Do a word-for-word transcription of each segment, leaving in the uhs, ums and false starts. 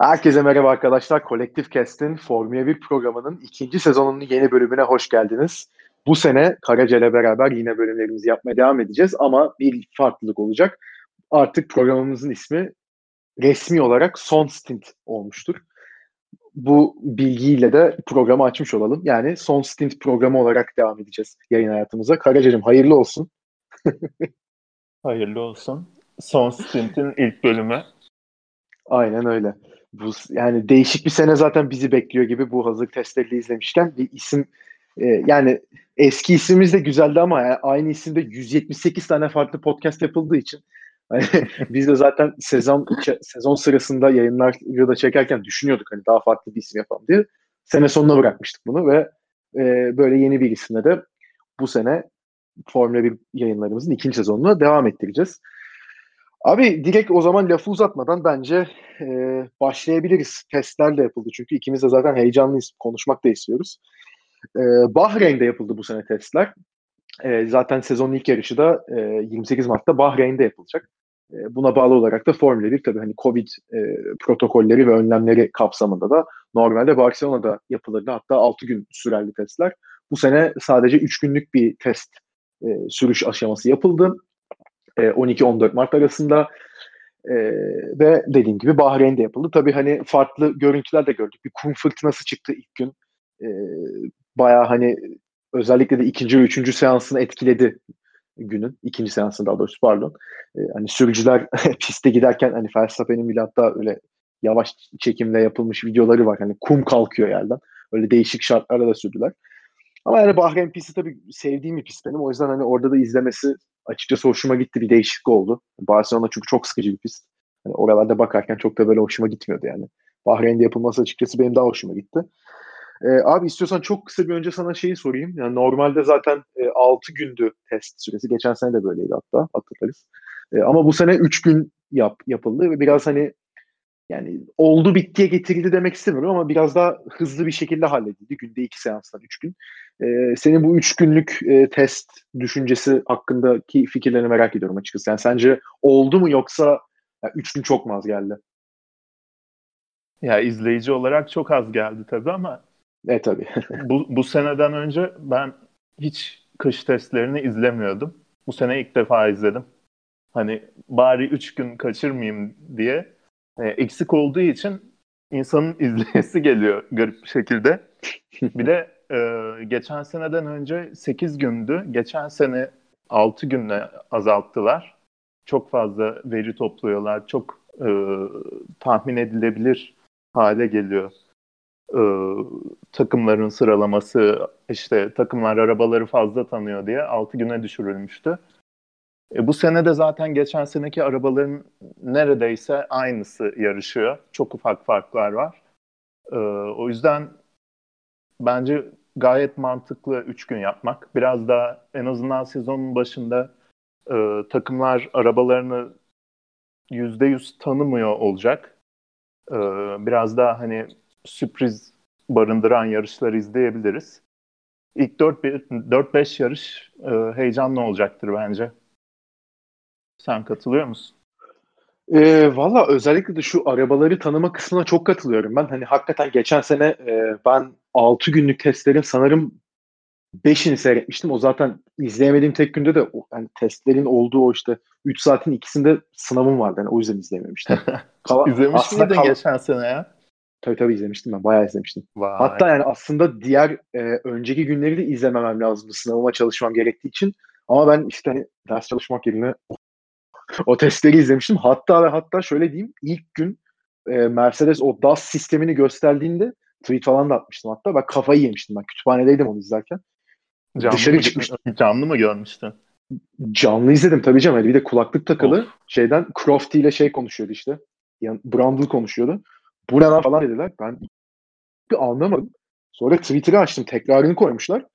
Herkese merhaba arkadaşlar. Kolektif Cast'in Formula bir programının ikinci sezonunun yeni bölümüne hoş geldiniz. Bu sene Karaca ile beraber yine bölümlerimizi yapmaya devam edeceğiz ama bir farklılık olacak. Artık programımızın ismi resmi olarak Son Stint olmuştur. Bu bilgiyle de programı açmış olalım. Yani Son Stint programı olarak devam edeceğiz yayın hayatımıza. Karacacığım hayırlı olsun. Hayırlı olsun. Son Stint'in ilk bölümü. Aynen öyle. Bu, yani değişik bir sene zaten bizi bekliyor gibi bu hazır testleri izlemişken bir isim e, yani eski isimimiz de güzeldi ama yani aynı isimde yüz yetmiş sekiz tane farklı podcast yapıldığı için hani biz de zaten sezon sezon sırasında yayınları da çekerken düşünüyorduk hani daha farklı bir isim yapalım diye. Sene sonuna bırakmıştık bunu ve e, böyle yeni bir isimle de bu sene Formula bir yayınlarımızın ikinci sezonuna devam ettireceğiz. Abi direkt o zaman lafı uzatmadan bence e, başlayabiliriz. Testler de yapıldı çünkü ikimiz de zaten heyecanlıyız. Konuşmak da istiyoruz. E, Bahreyn'de yapıldı bu sene testler. E, zaten sezonun ilk yarışı da e, yirmi sekiz Mart'ta Bahreyn'de yapılacak. E, buna bağlı olarak da Formula bir tabii hani Covid e, protokolleri ve önlemleri kapsamında da normalde Barcelona'da yapılırdı. Hatta altı gün sürerli testler. Bu sene sadece üç günlük bir test e, sürüş aşaması yapıldı. on iki on dört Mart arasında ee, ve dediğim gibi Bahreyn'de yapıldı. Tabii hani farklı görüntüler de gördük. Bir kum fırtınası çıktı ilk gün. Ee, bayağı hani özellikle de ikinci ve üçüncü seansını etkiledi günün. İkinci seansını daha doğrusu pardon. Ee, hani sürücüler piste giderken hani Verstappen'in bile hatta öyle yavaş çekimle yapılmış videoları var. Hani kum kalkıyor yerden. Öyle değişik şartlarda da sürdüler. Ama yani Bahreyn pisti tabii sevdiğim bir pist benim. O yüzden hani orada da izlemesi açıkçası hoşuma gitti. Bir değişiklik oldu. Barcelona çünkü çok sıkıcı bir pist. Hani oralarda bakarken çok da böyle hoşuma gitmiyordu yani. Bahreyn'de yapılması açıkçası benim daha hoşuma gitti. Ee, abi istiyorsan çok kısa bir önce sana şeyi sorayım. Yani normalde zaten e, altı gündü test süresi. Geçen sene de böyleydi hatta hatırlarız. E, ama bu sene üç gün yap, yapıldı ve biraz hani yani oldu bittiye getirildi demek istemiyorum ama biraz daha hızlı bir şekilde halledildi. Günde iki seanstan üç gün. Ee, senin bu üç günlük e, test düşüncesi hakkındaki fikirlerini merak ediyorum açıkçası. Yani sence oldu mu yoksa yani üç gün çok mu az geldi? Ya izleyici olarak çok az geldi tabii ama e, tabii. bu, bu seneden önce ben hiç kış testlerini izlemiyordum. Bu sene ilk defa izledim. Hani bari üç gün kaçırmayayım diye. Eksik olduğu için insanın izleyesi geliyor garip bir şekilde. Bir de e, geçen seneden önce sekiz gündü. Geçen sene altı günle azalttılar. Çok fazla veri topluyorlar. Çok e, tahmin edilebilir hale geliyor. E, takımların sıralaması, işte takımlar arabaları fazla tanıyor diye altı güne düşürülmüştü. E bu sene de zaten geçen seneki arabaların neredeyse aynısı yarışıyor. Çok ufak farklar var. E, o yüzden bence gayet mantıklı üç gün yapmak. Biraz daha en azından sezonun başında e, takımlar arabalarını yüzde yüz tanımıyor olacak. E, biraz daha hani sürpriz barındıran yarışları izleyebiliriz. İlk dört beş yarış e, heyecanlı olacaktır bence. Sen katılıyor musun? E, Valla özellikle de şu arabaları tanıma kısmına çok katılıyorum. Ben hani hakikaten geçen sene e, ben altı günlük testlerin sanırım beşini seyretmiştim. O zaten izleyemediğim tek günde de yani testlerin olduğu o işte üç saatin ikisinde sınavım vardı. Yani o yüzden izleyememiştim. Kala, İzlemiş miydin kal- geçen sene ya? Tabii tabii izlemiştim ben. Bayağı izlemiştim. Vay. Hatta yani aslında diğer e, önceki günleri de izlememem lazımdı. Sınavıma çalışmam gerektiği için. Ama ben işte hani ders çalışmak yerine o testleri izlemiştim. Hatta ve hatta şöyle diyeyim. İlk gün e, Mercedes o D A S sistemini gösterdiğinde tweet falan da atmıştım hatta. Ben kafayı yemiştim. Ben kütüphanedeydim onu izlerken. Canlı Dışarı mı, çıkmıştım. Canlı mı görmüştün? Canlı izledim tabii canım. Bir de kulaklık takılı. Of. Şeyden Crofty ile şey konuşuyordu işte. Yani Brundle konuşuyordu. Bu ne lan falan dediler. Ben anlamadım. Sonra Twitter'ı açtım. Tekrarını koymuşlar.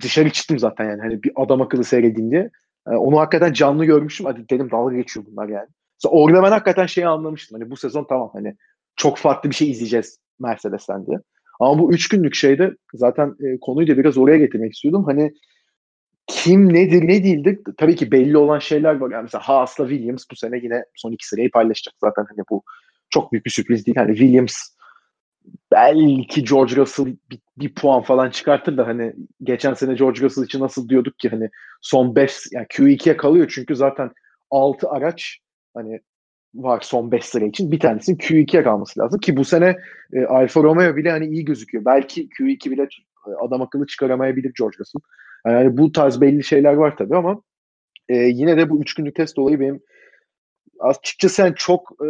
Dışarı çıktım zaten yani. Hani bir adam akıllı seyredeyim diye. Onu hakikaten canlı görmüştüm. Hadi dedim dalga geçiyor bunlar yani. Mesela orada ben hakikaten şeyi anlamıştım. Hani bu sezon tamam hani çok farklı bir şey izleyeceğiz Mercedes'ten diye. Ama bu üç günlük şeyde zaten e, konuyu da biraz oraya getirmek istiyordum. Hani kim nedir ne değildir. Tabii ki belli olan şeyler var. Yani mesela Haas'la Williams bu sene yine son iki sırayı paylaşacak zaten. Hani bu çok büyük bir sürpriz değil. Hani Williams belki George Russell bir, bir puan falan çıkartır da hani geçen sene George Russell için nasıl diyorduk ki hani son beş, yani Q ikiye kalıyor çünkü zaten altı araç hani var son beş sıra için. Bir tanesinin Q ikiye kalması lazım ki bu sene e, Alfa Romeo bile hani iyi gözüküyor. Belki Q iki bile adam akıllı çıkaramayabilir George Russell. Yani bu tarz belli şeyler var tabii ama e, yine de bu üç günlük test dolayı benim açıkçası yani çok e,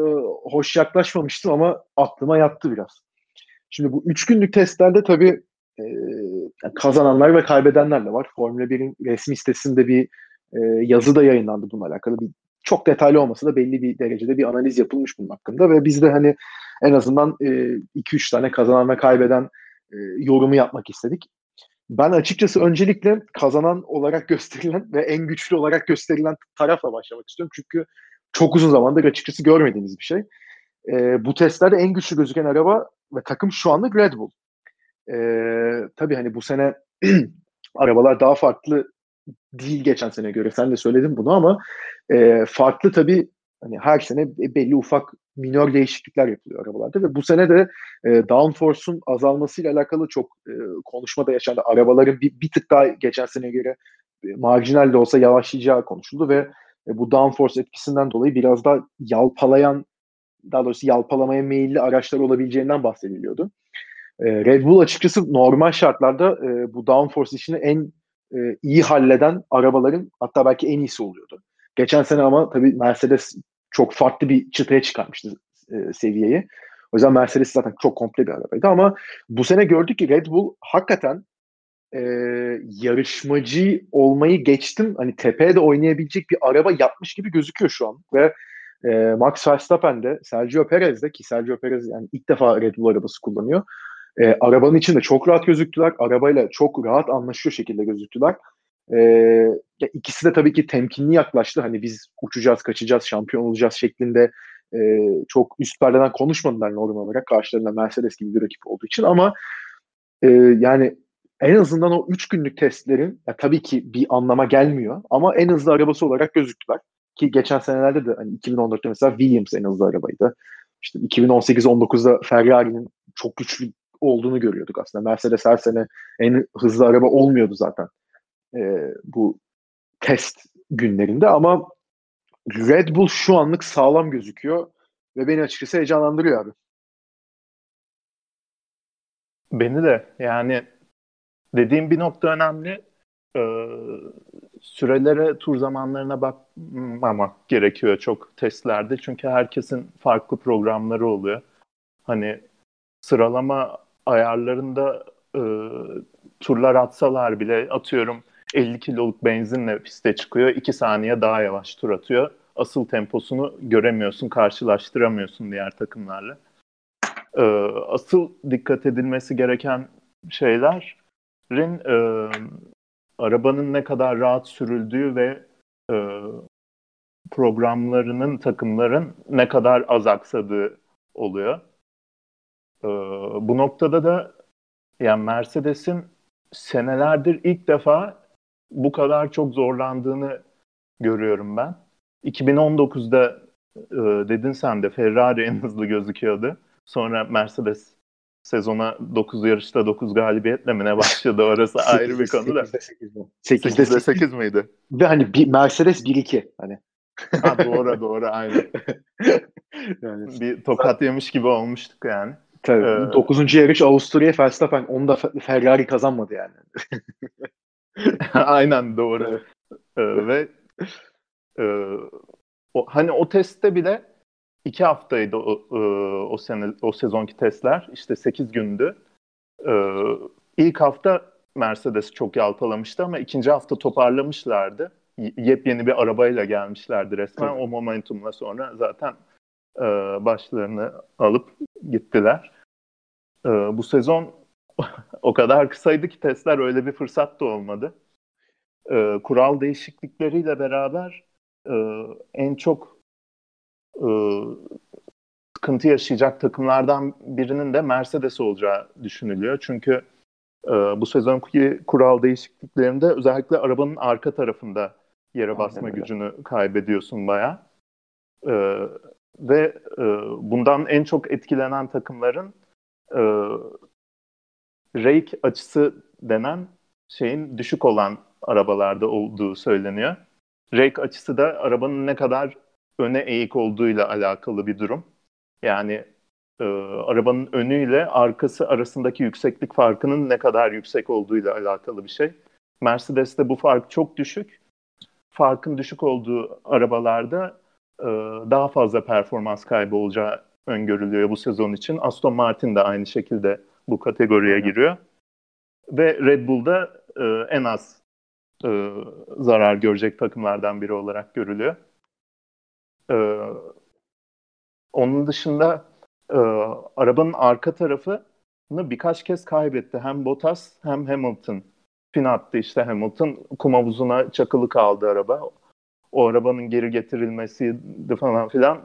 hoş yaklaşmamıştım ama aklıma yattı biraz. Şimdi bu üç günlük testlerde tabii e, kazananlar ve kaybedenler de var. Formula birin resmi sitesinde bir e, yazı da yayınlandı bununla alakalı. Bir, çok detaylı olmasa da belli bir derecede bir analiz yapılmış bunun hakkında ve biz de hani en azından e, iki üç tane kazanan ve kaybeden e, yorumu yapmak istedik. Ben açıkçası öncelikle kazanan olarak gösterilen ve en güçlü olarak gösterilen tarafla başlamak istiyorum. Çünkü çok uzun zamandır açıkçası görmediğimiz bir şey. E, bu testlerde en güçlü gözüken araba ve takım şu anlık Red Bull. E, tabii hani bu sene arabalar daha farklı değil geçen sene göre. Sen de söyledin bunu ama e, farklı tabii hani her sene belli ufak minor değişiklikler yapılıyor arabalarda ve bu sene de e, downforce'un azalmasıyla alakalı çok e, konuşma da yaşandı. Arabaların bir, bir tık daha geçen sene göre e, marjinal de olsa yavaşlayacağı konuşuldu ve e, bu downforce etkisinden dolayı biraz daha yalpalayan, daha doğrusu yalpalamaya meyilli araçlar olabileceğinden bahsediliyordu. E, Red Bull açıkçası normal şartlarda e, bu downforce işini en e, iyi halleden arabaların hatta belki en iyisi oluyordu. Geçen sene ama tabii Mercedes çok farklı bir çıtaya çıkarmıştı e, seviyeyi. O yüzden Mercedes zaten çok komple bir arabaydı ama bu sene gördük ki Red Bull hakikaten e, yarışmacı olmayı geçtim. Hani tepeye de oynayabilecek bir araba yapmış gibi gözüküyor şu an ve e, Max Verstappen de Sergio Perez de ki Sergio Perez yani ilk defa Red Bull arabası kullanıyor. E, arabanın içinde çok rahat gözüktüler. Arabayla çok rahat anlaşıyor şekilde gözüktüler. Ee, ikisi de tabii ki temkinli yaklaştı. Hani biz uçacağız, kaçacağız, şampiyon olacağız şeklinde e, çok üst perdeden konuşmadılar normal olarak. Karşılarında Mercedes gibi bir rakip olduğu için ama e, yani en azından o üç günlük testlerin ya tabii ki bir anlama gelmiyor ama en hızlı arabası olarak gözüktüler. Ki geçen senelerde de hani iki bin on dörtte mesela Williams en hızlı arabaydı. İşte iki bin on sekiz on dokuzda Ferrari'nin çok güçlü olduğunu görüyorduk aslında. Mercedes her sene en hızlı araba olmuyordu zaten. E, bu test günlerinde ama Red Bull şu anlık sağlam gözüküyor ve beni açıkçası heyecanlandırıyor abi. Beni de yani dediğim bir nokta önemli. Ee, sürelere, tur zamanlarına bakmamak gerekiyor çok testlerde çünkü herkesin farklı programları oluyor. Hani sıralama ayarlarında e, turlar atsalar bile atıyorum elli kiloluk benzinle piste çıkıyor. iki saniye daha yavaş tur atıyor. Asıl temposunu göremiyorsun, karşılaştıramıyorsun diğer takımlarla. Ee, asıl dikkat edilmesi gereken şeylerin e, arabanın ne kadar rahat sürüldüğü ve e, programlarının, takımların ne kadar az aksadığı oluyor. Ee, bu noktada da yani Mercedes'in senelerdir ilk defa bu kadar çok zorlandığını görüyorum ben. iki bin on dokuzda e, dedin sen de Ferrari en hızlı gözüküyordu. Sonra Mercedes sezona dokuz yarışta dokuz galibiyetle mi ne başladı orası ayrı bir konu da. sekizde sekiz miydi? Ve hani bir Mercedes bir iki hani. Ha, doğru doğru aynen. Yani, bir tokat ben... yemiş gibi olmuştuk yani. Tabii. dokuzuncu ee, yarış Avusturya Verstappen onda Ferrari kazanmadı yani. Aynen doğru. ee, ve e, o, hani o testte bile iki haftaydı o, e, o sene o sezonki testler işte sekiz gündü. Ee, ilk hafta Mercedes çok yalpalamıştı ama ikinci hafta toparlamışlardı. Y- yepyeni bir arabayla gelmişlerdi resmen. Hı. O momentumla sonra zaten e, başlarını alıp gittiler. E, bu sezon o kadar kısaydı ki testler öyle bir fırsat da olmadı. E, kural değişiklikleriyle beraber e, en çok e, sıkıntı yaşayacak takımlardan birinin de Mercedes olacağı düşünülüyor. Çünkü e, bu sezonki kural değişikliklerinde özellikle arabanın arka tarafında yere basma Aynen. gücünü kaybediyorsun bayağı. E, ve e, bundan en çok etkilenen takımların e, rake açısı denen şeyin düşük olan arabalarda olduğu söyleniyor. Rake açısı da arabanın ne kadar öne eğik olduğuyla alakalı bir durum. Yani e, arabanın önüyle arkası arasındaki yükseklik farkının ne kadar yüksek olduğuyla alakalı bir şey. Mercedes'te bu fark çok düşük. Farkın düşük olduğu arabalarda e, daha fazla performans kaybı olacağı öngörülüyor bu sezon için. Aston Martin de aynı şekilde bu kategoriye giriyor. Ve Red Bull'da e, en az e, zarar görecek takımlardan biri olarak görülüyor. E, onun dışında e, arabanın arka tarafını birkaç kez kaybetti. Hem Bottas hem Hamilton. Pin attı işte Hamilton. Kum havuzuna çakılı kaldı araba. O arabanın geri getirilmesiydi falan filan.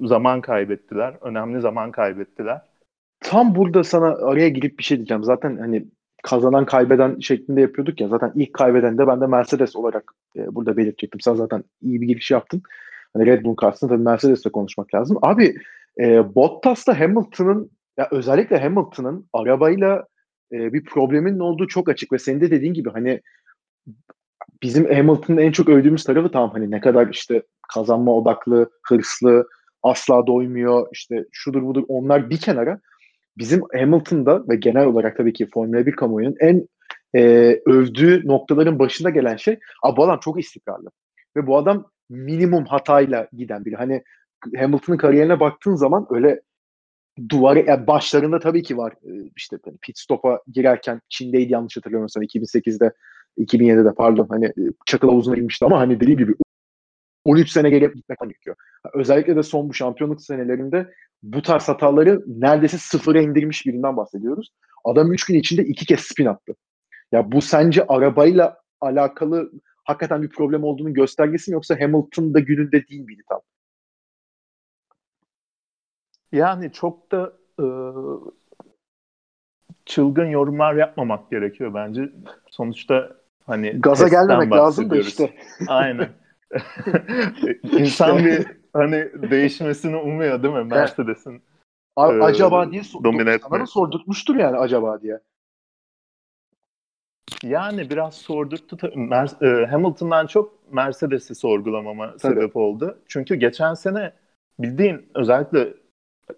Zaman kaybettiler. Önemli zaman kaybettiler. Tam burada sana araya girip bir şey diyeceğim. Zaten hani kazanan kaybeden şeklinde yapıyorduk ya. Zaten ilk kaybeden de ben de Mercedes olarak e, burada belirtecektim. Sen zaten iyi bir giriş yaptın. Hani Red Bull karşısında tabii Mercedes'le konuşmak lazım. Abi e, Bottas'la Hamilton'ın ya özellikle Hamilton'ın arabayla e, bir problemin olduğu çok açık ve senin de dediğin gibi hani bizim Hamilton'ın en çok övdüğümüz tarafı tamam hani ne kadar işte kazanma odaklı, hırslı, asla doymuyor işte şudur budur onlar bir kenara. Bizim Hamilton'da ve genel olarak tabii ki Formula bir kamuoyunun en e, övdüğü noktaların başında gelen şey bu adam çok istikrarlı. Ve bu adam minimum hatayla giden biri. Hani Hamilton'ın kariyerine baktığın zaman öyle duvarı yani başlarında tabii ki var işte hani pit stop'a girerken Çin'deydi yanlış hatırlamıyorsam iki bin sekizde iki bin yedide pardon hani çakıl havuzuna girmişti ama hani dediğim gibi on üç sene gelip gitmek gerekiyor. Özellikle de son bu şampiyonluk senelerinde bu tarz hataları neredeyse sıfıra indirmiş birinden bahsediyoruz. Adam üç gün içinde iki kez spin attı. Ya bu sence arabayla alakalı hakikaten bir problem olduğunun göstergesi mi yoksa Hamilton'da gününde değil miydi tam? Yani çok da ıı, çılgın yorumlar yapmamak gerekiyor bence. Sonuçta hani gaza gelmemek lazım da işte. Aynen. İnsan bir hani değişmesini umuyor değil mi Mercedes'in? Abi, e, acaba diye sana sordurtmuştur yani acaba diye. Yani biraz sordurttu. Mer- Hamilton'dan çok Mercedes'i sorgulamama tabii sebep oldu. Çünkü geçen sene bildiğin özellikle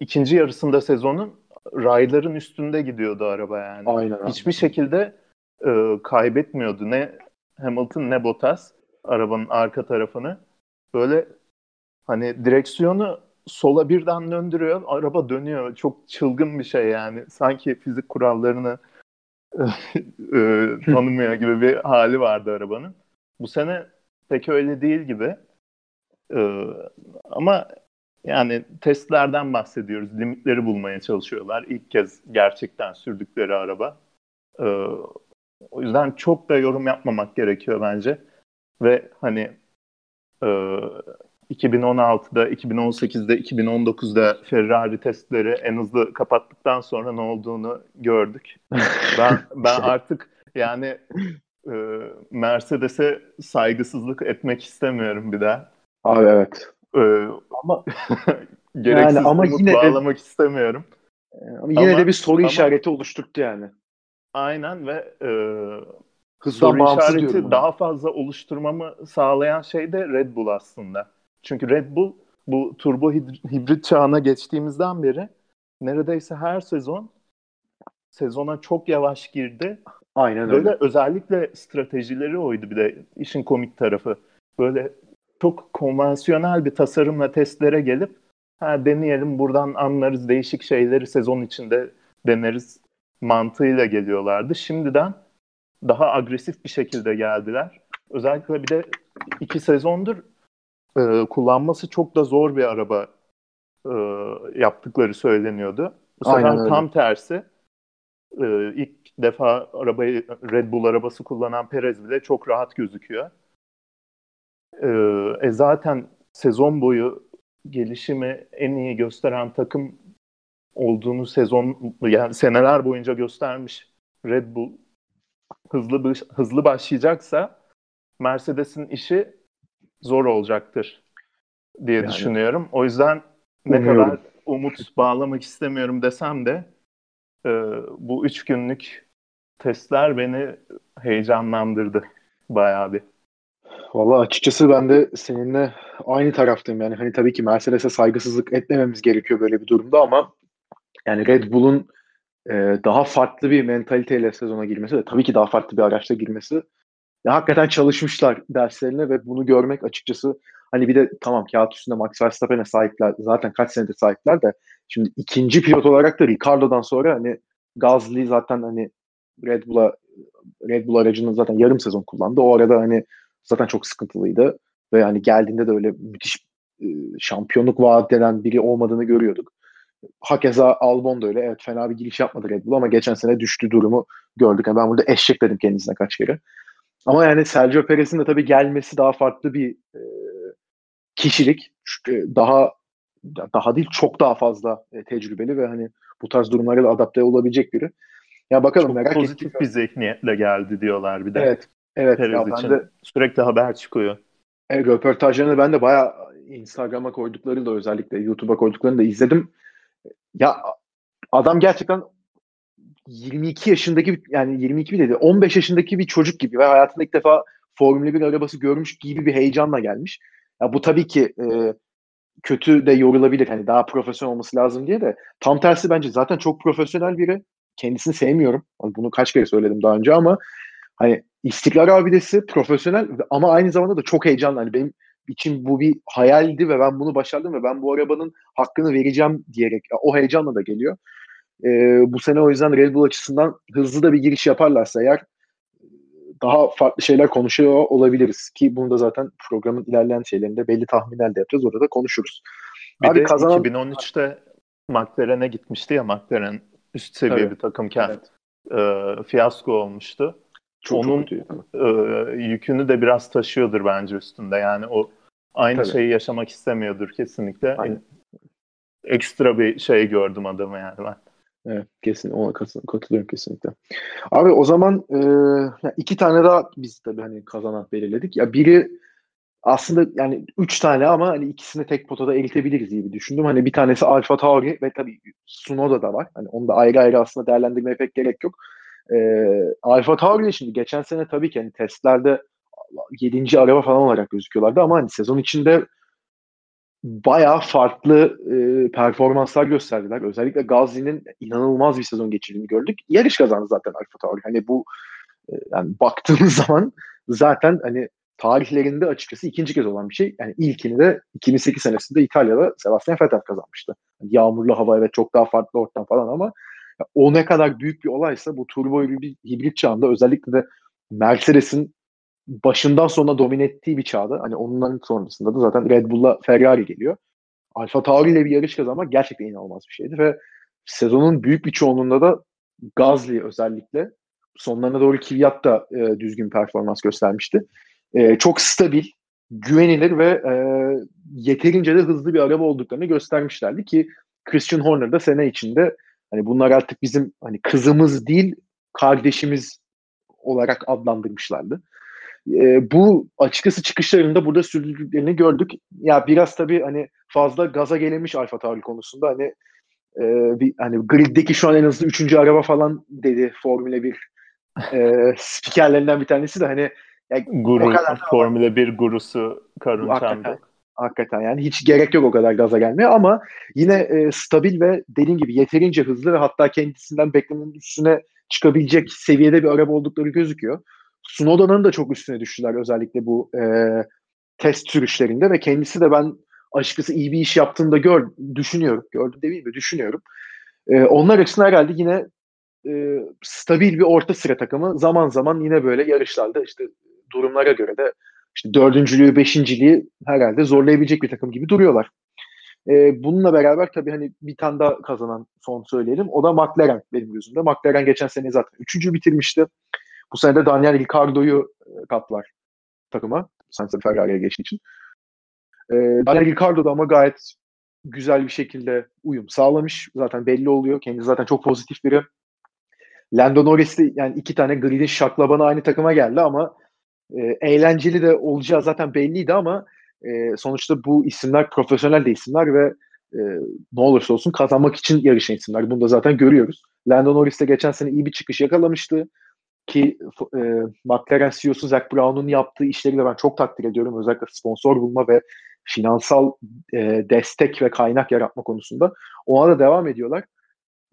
ikinci yarısında sezonun rayların üstünde gidiyordu araba yani. Aynen. Hiçbir şekilde e, kaybetmiyordu ne Hamilton ne Bottas arabanın arka tarafını. Böyle hani direksiyonu sola birden döndürüyor. Araba dönüyor. Çok çılgın bir şey yani. Sanki fizik kurallarını e, tanımıyor gibi bir hali vardı arabanın. Bu sene pek öyle değil gibi. E, ama yani testlerden bahsediyoruz. Limitleri bulmaya çalışıyorlar. İlk kez gerçekten sürdükleri araba. E, o yüzden çok da yorum yapmamak gerekiyor bence. Ve hani e, iki bin on altıda, iki bin on sekizde, iki bin on dokuzda Ferrari testleri en hızlı kapattıktan sonra ne olduğunu gördük. Ben ben artık yani e, Mercedes'e saygısızlık etmek istemiyorum bir daha. Abi evet. E, ama gereksiz yani, ama yine bağlamak de, istemiyorum. Ama yine ama, de bir soru ama, işareti oluşturdu yani. Aynen ve e, soru işareti daha fazla oluşturmamı sağlayan şey de Red Bull aslında. Çünkü Red Bull bu turbo hibrit çağına geçtiğimizden beri neredeyse her sezon sezona çok yavaş girdi. Aynen öyle. Böyle özellikle stratejileri oydu bir de işin komik tarafı. Böyle çok konvansiyonel bir tasarımla testlere gelip ha deneyelim buradan anlarız değişik şeyleri sezon içinde deneriz mantığıyla geliyorlardı. Şimdiden daha agresif bir şekilde geldiler. Özellikle bir de iki sezondur e, kullanması çok da zor bir araba e, yaptıkları söyleniyordu. Bu aynen sefer öyle. Tam tersi. E, ilk defa arabayı Red Bull arabası kullanan Perez bile çok rahat gözüküyor. E, e, zaten sezon boyu gelişimi en iyi gösteren takım olduğunu sezon yani seneler boyunca göstermiş Red Bull Hızlı hızlı başlayacaksa Mercedes'in işi zor olacaktır diye yani düşünüyorum. O yüzden Ne umuyorum. Kadar umut bağlamak istemiyorum desem de e, bu üç günlük testler beni heyecanlandırdı bayağı bir. Valla açıkçası ben de seninle aynı taraftayım. Yani hani tabii ki Mercedes'e saygısızlık etmememiz gerekiyor böyle bir durumda ama yani Red Bull'un e, daha farklı bir mentaliteyle sezona girmesi ve tabii ki daha farklı bir araçla girmesi ya hakikaten çalışmışlar derslerine ve bunu görmek açıkçası hani bir de tamam kağıt üstünde Max Verstappen'e sahipler zaten kaç senedir sahipler de şimdi ikinci pilot olarak da Ricardo'dan sonra hani Gasly zaten hani Red Bull'a Red Bull aracını zaten yarım sezon kullandı. O arada hani zaten çok sıkıntılıydı ve hani geldiğinde de öyle müthiş şampiyonluk vaat eden biri olmadığını görüyorduk. Hakeza Albon da öyle. Evet fena bir giriş yapmadı Red Bull ama geçen sene düştü durumu gördük. Yani ben burada eşek dedim kendisine kaç kere. Ama yani Sergio Perez'in de tabii gelmesi daha farklı bir e, kişilik. Daha daha değil çok daha fazla e, tecrübeli ve hani bu tarz durumlara da adapte olabilecek biri. Ya bakalım çok merak pozitif ettik. Bir zihniyetle geldi diyorlar bir de. Evet. Evet ya ben de sürekli haber çıkıyor. E, röportajlarını ben de bayağı Instagram'a koyduklarını da özellikle YouTube'a koyduklarını da izledim. Ya adam gerçekten yirmi iki yaşındaki bir, yani yirmi iki dedi on beş yaşındaki bir çocuk gibi ve hayatında ilk defa Formula bir arabası görmüş gibi bir heyecanla gelmiş. Ya bu tabii ki e, kötü de yorulabilir. Hani daha profesyonel olması lazım diye de tam tersi bence zaten çok profesyonel biri. Kendisini sevmiyorum. Bunu kaç kere söyledim daha önce ama hani İstiklal abidesi, profesyonel ama aynı zamanda da çok heyecanlı. Yani benim için bu bir hayaldi ve ben bunu başardım ve ben bu arabanın hakkını vereceğim diyerek o heyecanla da geliyor. Ee, bu sene o yüzden Red Bull açısından hızlı da bir giriş yaparlarsa eğer daha farklı şeyler konuşuyor olabiliriz. Ki bunu da zaten programın ilerleyen şeylerinde belli tahminler de yapacağız. Orada da konuşuruz. Bir Abi de kazanan... iki bin on üçte McLaren'e gitmişti ya. McLaren üst seviye evet. bir takım kent evet. e, fiyasko olmuştu. Çok, onun çok yani. e, yükünü de biraz taşıyordur bence üstünde. Yani o aynı Tabii. şeyi yaşamak istemiyordur kesinlikle. Aynen. Ekstra bir şey gördüm adamı yani ben. Evet, kesin ona katılıyorum kesinlikle. Abi o zaman e, iki tane daha biz tabii hani kazanan belirledik. Ya biri aslında yani üç tane ama hani ikisini tek potada eritebiliriz gibi düşündüm. Hani bir tanesi AlphaTauri ve tabii Tsunoda da var. Hani onu da ayrı ayrı aslında değerlendirmeye pek gerek yok. Ee, AlphaTauri'ye şimdi geçen sene tabii ki hani testlerde yedinci araba falan olarak gözüküyorlardı ama hani sezon içinde bayağı farklı e, performanslar gösterdiler. Özellikle Gasly'nin inanılmaz bir sezon geçirdiğini gördük. Yarış kazandı zaten AlphaTauri. Hani bu e, yani baktığımız zaman zaten hani tarihlerinde açıkçası ikinci kez olan bir şey. Yani ilkini de iki bin sekiz senesinde İtalya'da Sebastian Vettel kazanmıştı. Yani yağmurlu hava evet çok daha farklı ortam falan ama o ne kadar büyük bir olaysa bu turbo hibrit çağında özellikle de Mercedes'in başından sonuna domine ettiği bir çağda hani onların sonrasında da zaten Red Bull'la Ferrari geliyor. AlphaTauri ile bir yarış kazanmak gerçekten inanılmaz bir şeydi ve sezonun büyük bir çoğunluğunda da Gasly özellikle sonlarına doğru Kvyat da e, düzgün performans göstermişti. E, çok stabil, güvenilir ve e, yeterince de hızlı bir araba olduklarını göstermişlerdi ki Christian Horner da sene içinde hani bunlar artık bizim hani kızımız değil kardeşimiz olarak adlandırmışlardı. E, bu açıkçası çıkışlarında burada sürdürdüklerini gördük. Ya biraz tabii hani fazla gaza gelemiş AlphaTauri konusunda hani e, bir hani griddeki şu an en azından üçüncü araba falan dedi Formula bir e, spikerlerinden bir tanesi de hani yani guru, Formula bir gurusu Karun Çam'da. Hakikaten yani hiç gerek yok o kadar gaza gelmeye ama yine e, stabil ve dediğim gibi yeterince hızlı ve hatta kendisinden beklenenin üstüne çıkabilecek seviyede bir araba oldukları gözüküyor. Tsunoda'nın da çok üstüne düştüler özellikle bu e, test sürüşlerinde ve kendisi de ben açıkçası iyi bir iş yaptığını da gör, düşünüyorum. Gördüm değil mi? Düşünüyorum. E, onlar açısından herhalde yine e, stabil bir orta sıra takımı zaman zaman yine böyle yarışlarda işte durumlara göre de İşte dördüncülüğü, beşinciliği herhalde zorlayabilecek bir takım gibi duruyorlar. Ee, bununla beraber tabii hani bir tane daha kazanan son söyleyelim. O da McLaren benim gözümde. McLaren geçen sene zaten üçüncü bitirmişti. Bu sene de Daniel Ricciardo'yu katlar takıma. Sainz'e Ferrari'ye geçtiği için. Ee, Daniel Ricciardo da ama gayet güzel bir şekilde uyum sağlamış. Zaten belli oluyor. Kendisi zaten çok pozitif biri. Lando Norris de yani iki tane grid'in şaklabanı aynı takıma geldi ama eğlenceli de olacağı zaten belliydi ama e, sonuçta bu isimler profesyonel de isimler ve e, ne olursa olsun kazanmak için yarışan isimler. Bunu da zaten görüyoruz. Lando Norris de geçen sene iyi bir çıkış yakalamıştı. Ki e, McLaren C E O'su Zac Brown'un yaptığı işleri de ben çok takdir ediyorum. Özellikle sponsor bulma ve finansal e, destek ve kaynak yaratma konusunda. Ona da devam ediyorlar.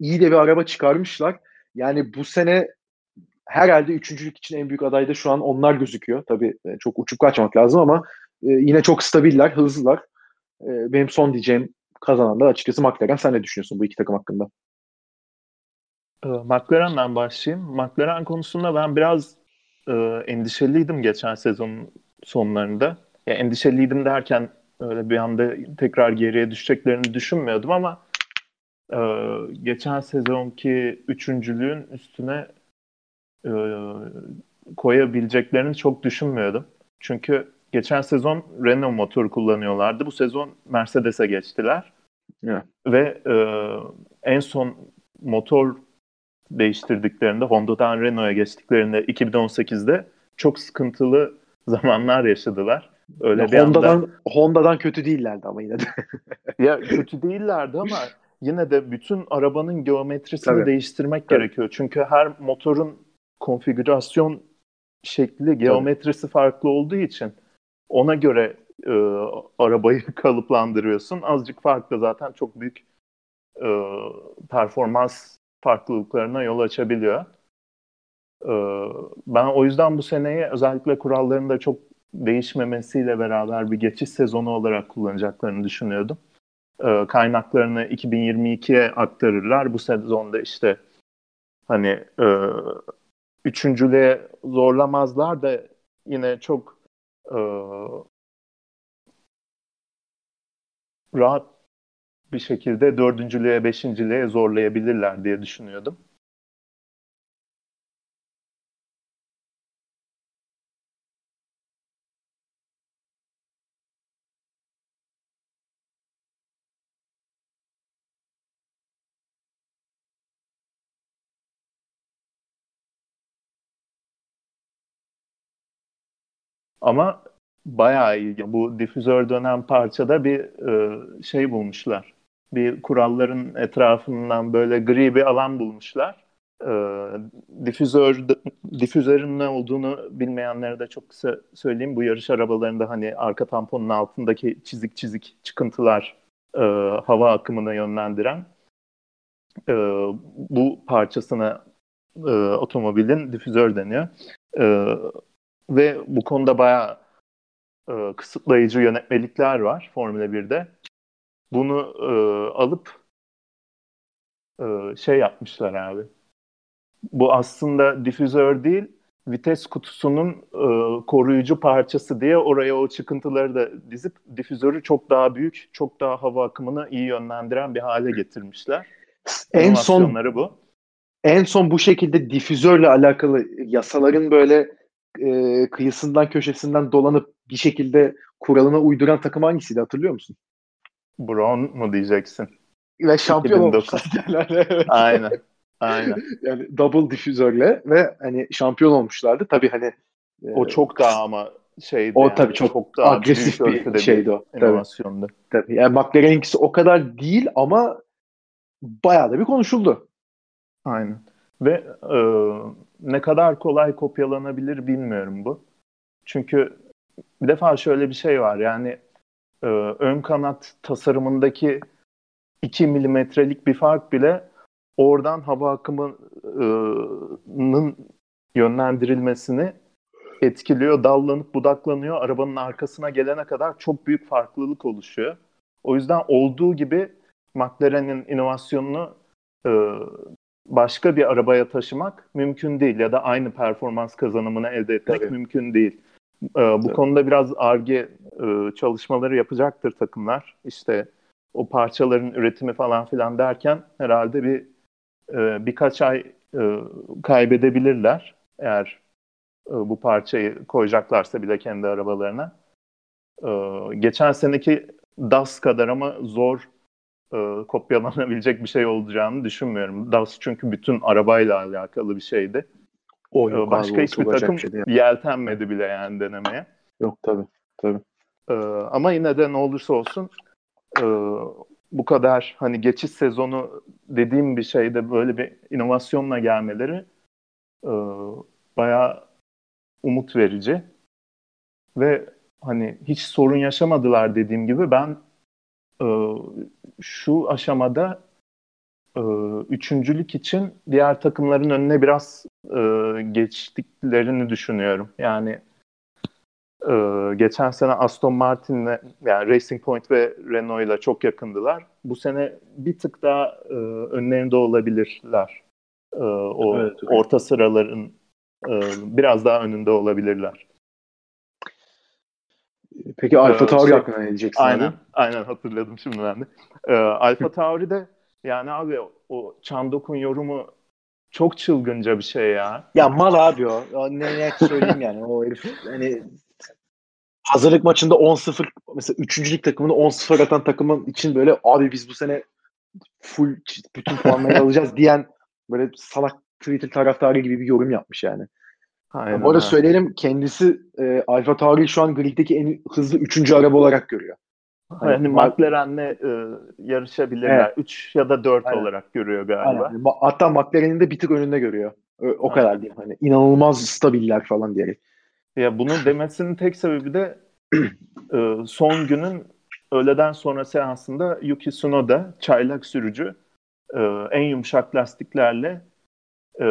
İyi de bir araba çıkarmışlar. Yani bu sene herhalde üçüncülük için en büyük adayda şu an onlar gözüküyor. Tabii e, çok uçup kaçmak lazım ama e, yine çok stabiller, hızlılar. E, benim son diyeceğim kazanan da açıkçası McLaren. Sen ne düşünüyorsun bu iki takım hakkında? McLaren'den başlayayım. McLaren konusunda ben biraz e, endişeliydim geçen sezonun sonlarında. Ya, endişeliydim derken öyle bir anda tekrar geriye düşeceklerini düşünmüyordum ama e, geçen sezonki üçüncülüğün üstüne e, koyabileceklerini çok düşünmüyordum. Çünkü geçen sezon Renault motor kullanıyorlardı. Bu sezon Mercedes'e geçtiler. Yeah. Ve e, en son motor değiştirdiklerinde, Honda'dan Renault'a geçtiklerinde iki bin on sekizde çok sıkıntılı zamanlar yaşadılar. Öyle ya bir Honda'dan anda... Honda'dan kötü değillerdi ama yine de. Ya kötü değillerdi ama yine de bütün arabanın geometrisini Tabii. değiştirmek Tabii. gerekiyor. Çünkü her motorun konfigürasyon şekli, geometrisi Tabii. farklı olduğu için ona göre e, arabayı kalıplandırıyorsun. Azıcık farklı zaten çok büyük e, performans farklılıklarına yol açabiliyor. Ben o yüzden bu seneyi özellikle kuralların da çok değişmemesiyle beraber bir geçiş sezonu olarak kullanacaklarını düşünüyordum. Kaynaklarını iki bin yirmi ikiye aktarırlar. Bu sezonda işte hani üçüncülüğe zorlamazlar da yine çok rahat bir şekilde dördüncülüğe, beşinciliğe zorlayabilirler diye düşünüyordum. Ama bayağı iyi. Bu difüzör dönen parçada bir e, şey bulmuşlar. Bir kuralların etrafından böyle gri bir alan bulmuşlar. Ee, difüzör, difüzörün ne olduğunu bilmeyenlere de çok kısa söyleyeyim. Bu yarış arabalarında hani arka tamponun altındaki çizik çizik çıkıntılar e, hava akımına yönlendiren e, bu parçasına e, otomobilin difüzör deniyor. E, ve bu konuda bayağı e, kısıtlayıcı yönetmelikler var Formula birde. Bunu e, alıp e, şey yapmışlar abi. Bu aslında difüzör değil, vites kutusunun e, koruyucu parçası diye oraya o çıkıntıları da dizip difüzörü çok daha büyük, çok daha hava akımını iyi yönlendiren bir hale getirmişler. En son bu. En son bu şekilde difüzörle alakalı yasaların böyle e, kıyısından köşesinden dolanıp bir şekilde kuralına uyduran takım hangisiydi, hatırlıyor musun? Brown mu diyeceksin? Ve şampiyon olmuşlar. Evet. Aynen. Aynen. Yani double difüzörle ve hani şampiyon olmuşlardı. Tabii hani o e, çok daha ama şeydi. O yani, tabii çok, çok daha agresif bir, bir şeydi o. Inovasyondu. Tabii. Tabii. Yani McLaren'inkisi o kadar değil ama bayağı da bir konuşuldu. Aynen. Ve e, ne kadar kolay kopyalanabilir bilmiyorum bu. Çünkü bir defa şöyle bir şey var yani Ee, ön kanat tasarımındaki iki milimetrelik bir fark bile oradan hava akımının yönlendirilmesini etkiliyor. Dallanıp budaklanıyor. Arabanın arkasına gelene kadar çok büyük farklılık oluşuyor. O yüzden olduğu gibi McLaren'in inovasyonunu e, başka bir arabaya taşımak mümkün değil. Ya da aynı performans kazanımını elde etmek Tabii. mümkün değil. Ee, bu evet. konuda biraz Ar-Ge e, çalışmaları yapacaktır takımlar. İşte o parçaların üretimi falan filan derken herhalde bir e, birkaç ay e, kaybedebilirler. Eğer e, bu parçayı koyacaklarsa bile kendi arabalarına. E, geçen seneki D A S kadar ama zor e, kopyalanabilecek bir şey olacağını düşünmüyorum. D A S çünkü bütün arabayla alakalı bir şeydi. O yok, başka abi, hiçbir takım şey yeltenmedi bile yani denemeye. Yok tabii. tabii. Ee, ama yine de ne olursa olsun e, bu kadar hani geçiş sezonu dediğim bir şeyde böyle bir inovasyonla gelmeleri e, bayağı umut verici. Ve hani hiç sorun yaşamadılar dediğim gibi ben e, şu aşamada e, üçüncülük için diğer takımların önüne biraz e, geçtiklerini düşünüyorum. Yani Ee, geçen sene Aston Martin'le yani Racing Point ve Renault'la çok yakındılar. Bu sene bir tık daha e, önlerinde olabilirler. E, o evet, evet. Orta sıraların e, biraz daha önünde olabilirler. Peki AlphaTauri ee, hakkında ne diyeceksin? Aynen, aynen hatırladım şimdi ben de. Ee, AlphaTauri'de yani abi o Çandok'un yorumu çok çılgınca bir şey ya. Ya mal abi o. Ne net söyleyeyim yani o herif hani hazırlık maçında on sıfır mesela üçüncülük takımını on sıfır atan takımın için böyle abi biz bu sene full bütün puanları alacağız diyen böyle salak Twitter taraftarı gibi bir yorum yapmış yani. Aynen. Bu arada söyleyelim kendisi e, AlphaTauri şu an griddeki en hızlı üçüncü araba olarak görüyor. Yani, yani McLaren'le e, yarışabilirler. üç evet. ya da dört aynen. olarak görüyor galiba. Aynen. Hatta McLaren'in de bir tık önünde görüyor. O, o kadar diyeyim hani inanılmaz stabiller falan diyerek. Ya bunun demesinin tek sebebi de e, son günün öğleden sonra seansında Yuki Tsunoda çaylak sürücü e, en yumuşak lastiklerle e,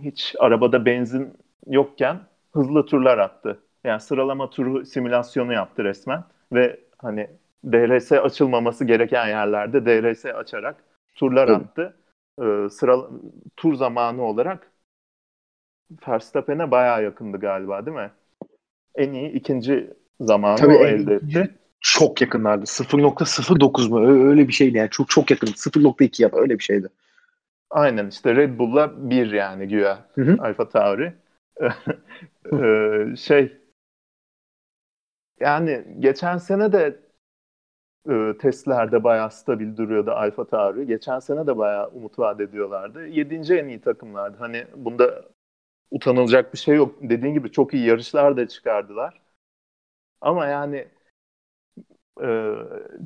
hiç arabada benzin yokken hızlı turlar attı. Yani sıralama turu simülasyonu yaptı resmen ve hani D R S açılmaması gereken yerlerde D R S açarak turlar evet. attı. E, sıra, tur zamanı olarak Verstappen'e bayağı yakındı galiba değil mi? En iyi ikinci zamanı tabii o elde etti. Çok yakınlardı. sıfır nokta sıfır dokuz mu? Öyle bir şeydi yani. Çok çok yakın. sıfır nokta iki ya da öyle bir şeydi. Aynen işte Red Bull'la bir yani güya. AlphaTauri. ee, şey yani geçen sene de e, testlerde bayağı stabil duruyordu AlphaTauri. Geçen sene de bayağı umut vaat ediyorlardı. Yedinci en iyi takımlardı. Hani bunda utanılacak bir şey yok. Dediğin gibi çok iyi yarışlar da çıkardılar. Ama yani e,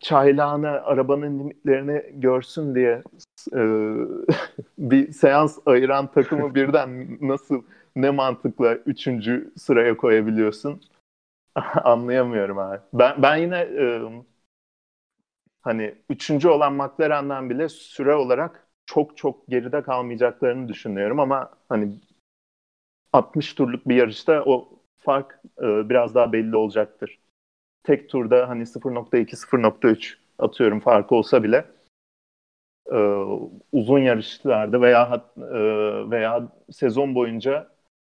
çaylağını, arabanın limitlerini görsün diye e, bir seans ayıran takımı birden nasıl, ne mantıkla üçüncü sıraya koyabiliyorsun? Anlayamıyorum abi. Ben, ben yine e, hani üçüncü olan McLaren'den bile süre olarak çok çok geride kalmayacaklarını düşünüyorum ama hani altmış turluk bir yarışta o fark e, biraz daha belli olacaktır. Tek turda hani sıfır nokta iki sıfır nokta üç atıyorum farkı olsa bile e, uzun yarışlarda veya e, veya sezon boyunca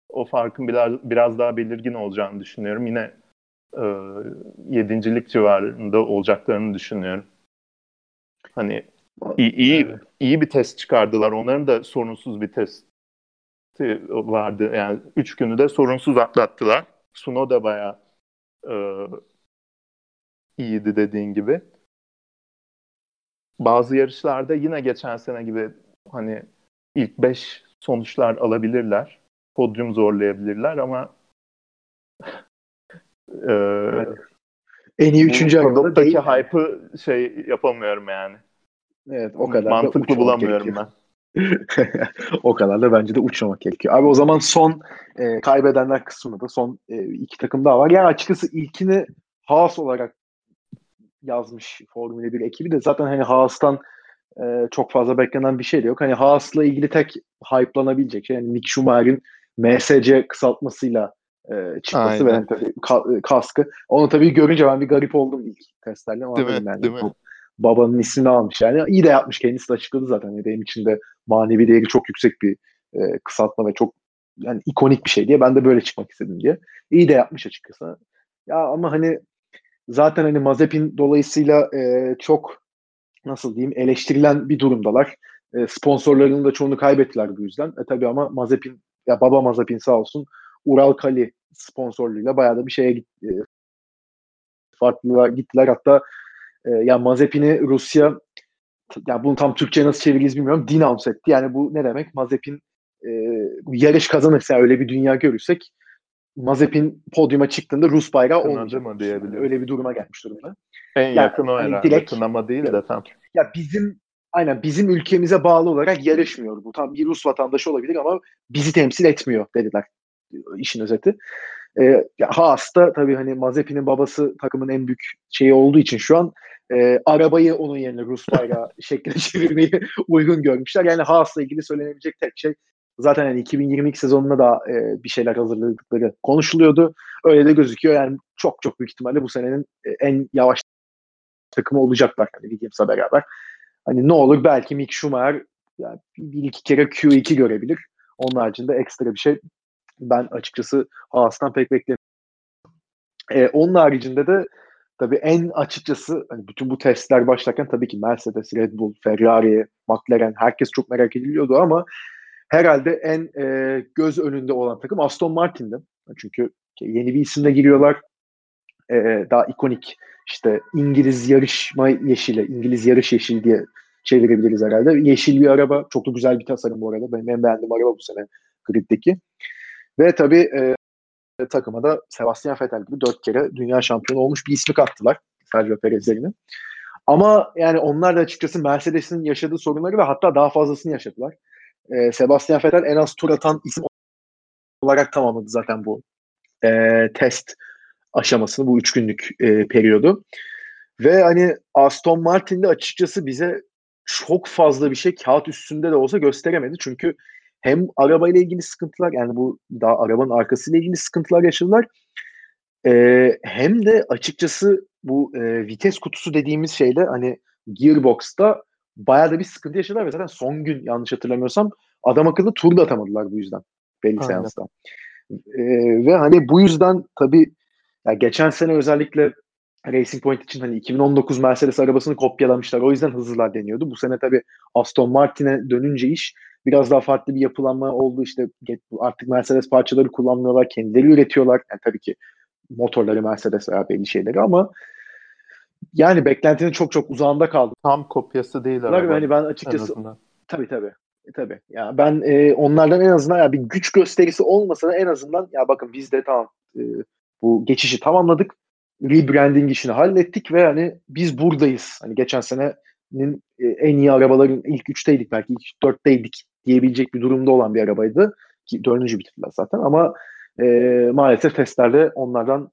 o farkın biraz, biraz daha belirgin olacağını düşünüyorum. Yine e, yedincilik civarında olacaklarını düşünüyorum. Hani iyi iyi, iyi bir test çıkardılar. Onların da sorunsuz bir test vardı. Yani üç günü de sorunsuz atlattılar. Suno da bayağı e, iyiydi dediğin gibi. Bazı yarışlarda yine geçen sene gibi hani ilk beş sonuçlar alabilirler. Podyum zorlayabilirler ama e, evet. en iyi üçüncü arabada değil. Hype'ı şey yapamıyorum yani. Evet, o kadar mantıklı bulamıyorum gerekiyor. Ben. O kadar da bence de uçmamak gerekiyor. Abi o zaman son e, kaybedenler kısmında da son e, iki takım daha var. Yani açıkçası ilkini Haas olarak yazmış Formula bir ekibi de zaten hani Haas'tan e, çok fazla beklenen bir şey de yok. Hani Haas'la ilgili tek hype'lanabilecek şey yani Mick Schumacher'in M S C kısaltmasıyla e, çıkması aynen. ve tabii ka- kaskı. Onu tabii görünce ben bir garip oldum ilk testlerle. Değil mi? Yani. Değil mi? Babanın ismini almış yani. İyi de yapmış. Kendisi de açıkladı zaten. Benim için de manevi değeri çok yüksek bir e, kısaltma ve çok yani ikonik bir şey diye. Ben de böyle çıkmak istedim diye. İyi de yapmış açıkçası. Ya ama hani zaten hani Mazepin dolayısıyla e, çok nasıl diyeyim eleştirilen bir durumdalar. E, sponsorlarının da çoğunu kaybettiler bu yüzden. E tabii ama Mazepin ya baba Mazepin sağ olsun Ural Kali sponsorluğuyla bayağı da bir şeye e, farklı gittiler. Hatta yani Mazepin'i Rusya, yani bunu tam Türkçe'ye nasıl çeviririz bilmiyorum, denounce etti. Yani bu ne demek? Mazepin e, yarış kazanırsa, yani öyle bir dünya görürsek Mazepin podyuma çıktığında Rus bayrağı olmayacak. Öyle bir duruma gelmiş durumda. En ya, yakın o herhalde. Hani Yakınlama değil ya, de tam. Ya bizim aynen bizim ülkemize bağlı olarak yarışmıyor bu. Tam bir Rus vatandaşı olabilir ama bizi temsil etmiyor dediler. İşin özeti. Ee, Haas da tabii hani Mazepin'in babası takımın en büyük şeyi olduğu için şu an e, arabayı onun yerine Rus bayrağı şekline çevirmeyi uygun görmüşler. Yani Haas'la ilgili söylenebilecek tek şey zaten yani iki bin yirmi iki sezonuna da e, bir şeyler hazırladıkları konuşuluyordu. Öyle de gözüküyor. Yani çok çok büyük ihtimalle bu senenin en yavaş takımı olacaklar. Hani Williams'la beraber. Hani ne olur belki Mick Schumacher yani bir iki kere Q iki görebilir. Onun haricinde ekstra bir şey ben açıkçası Haas'tan pek beklemiyorum. Ee, onun haricinde de tabii en açıkçası hani bütün bu testler başlarken tabii ki Mercedes, Red Bull, Ferrari, McLaren herkes çok merak ediliyordu ama herhalde en e, göz önünde olan takım Aston Martin'di. Çünkü yeni bir isimle giriyorlar. E, daha ikonik işte İngiliz yarışma yeşili, İngiliz yarış yeşili diye çevirebiliriz herhalde. Yeşil bir araba. Çok da güzel bir tasarım bu arada. Benim en beğendiğim araba bu sene griddeki. Ve tabii e, takıma da Sebastian Vettel gibi dört kere dünya şampiyonu olmuş bir ismi kattılar. Sergio Perez yerine. Ama yani onlar da açıkçası Mercedes'in yaşadığı sorunları ve hatta daha fazlasını yaşadılar. E, Sebastian Vettel en az tur atan isim olarak tamamladı zaten bu e, test aşamasını, bu üç günlük e, periyodu. Ve hani Aston Martin'de açıkçası bize çok fazla bir şey kağıt üstünde de olsa gösteremedi. Çünkü hem arabayla ilgili sıkıntılar, yani bu daha arabanın arkasıyla ilgili sıkıntılar yaşadılar. Ee, hem de açıkçası bu e, vites kutusu dediğimiz şeyle hani gearbox'ta bayağı da bir sıkıntı yaşadılar ve zaten son gün yanlış hatırlamıyorsam adam akıllı tur da atamadılar bu yüzden belli seansta. Ee, ve hani bu yüzden tabii yani geçen sene özellikle Racing Point için hani iki bin on dokuz Mercedes arabasını kopyalamışlar. O yüzden hızlılar deniyordu. Bu sene tabii Aston Martin'e dönünce iş biraz daha farklı bir yapılanma oldu. İşte artık Mercedes parçaları kullanmıyorlar. Kendileri üretiyorlar. Yani tabii ki motorları Mercedes veya belli şeyleri ama yani beklentinin çok çok uzağında kaldı. Tam kopyası değil araba. Yani ben açıkçası tabii tabii. Tabii. Ya ben e, onlardan en azından ya bir güç gösterisi olmasa da en azından ya bakın biz de tamam e, bu geçişi tamamladık. Rebranding işini hallettik ve hani biz buradayız. Hani geçen senenin en iyi arabaların ilk üçteydik belki ilk dörtteydik diyebilecek bir durumda olan bir arabaydı. Ki dördüncü bitirdiler zaten ama e, maalesef testlerde onlardan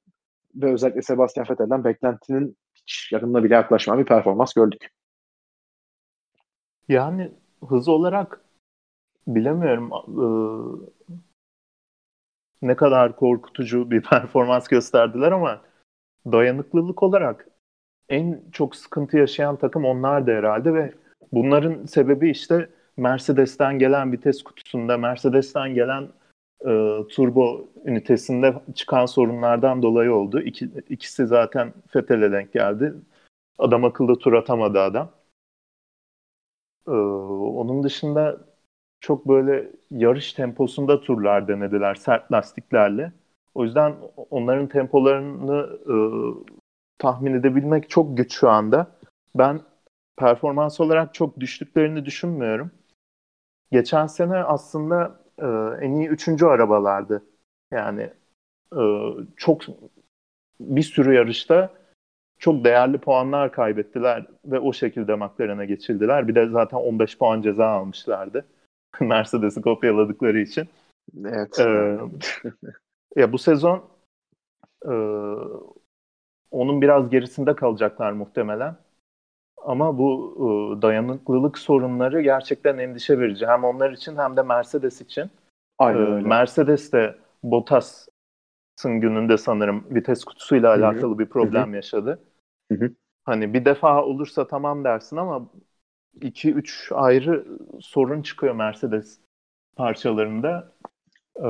ve özellikle Sebastian Vettel'den beklentinin hiç yakınına bile yaklaşmayan bir performans gördük. Yani hız olarak bilemiyorum. Ee, ne kadar korkutucu bir performans gösterdiler ama dayanıklılık olarak en çok sıkıntı yaşayan takım onlardı herhalde ve bunların sebebi işte Mercedes'ten gelen vites kutusunda, Mercedes'ten gelen e, turbo ünitesinde çıkan sorunlardan dolayı oldu. İki, ikisi zaten Vettel'e denk geldi. Adam akıllı tur atamadı adam. E, onun dışında çok böyle yarış temposunda turlar denediler sert lastiklerle. O yüzden onların tempolarını e, tahmin edebilmek çok güç şu anda. Ben performans olarak çok düştüklerini düşünmüyorum. Geçen sene aslında e, en iyi üçüncü arabalardı. Yani e, çok bir sürü yarışta çok değerli puanlar kaybettiler ve o şekilde McLaren'e geçildiler. Bir de zaten on beş puan ceza almışlardı. Mercedes'i kopyaladıkları için. Evet. E, Ya bu sezon e, onun biraz gerisinde kalacaklar muhtemelen. Ama bu e, dayanıklılık sorunları gerçekten endişe verici. Hem onlar için hem de Mercedes için. Aynen öyle. E, Mercedes de Bottas'ın gününde sanırım vites kutusuyla alakalı Hı-hı. bir problem Hı-hı. yaşadı. Hı-hı. Hani bir defa olursa tamam dersin ama iki üç ayrı sorun çıkıyor Mercedes parçalarında. Ee,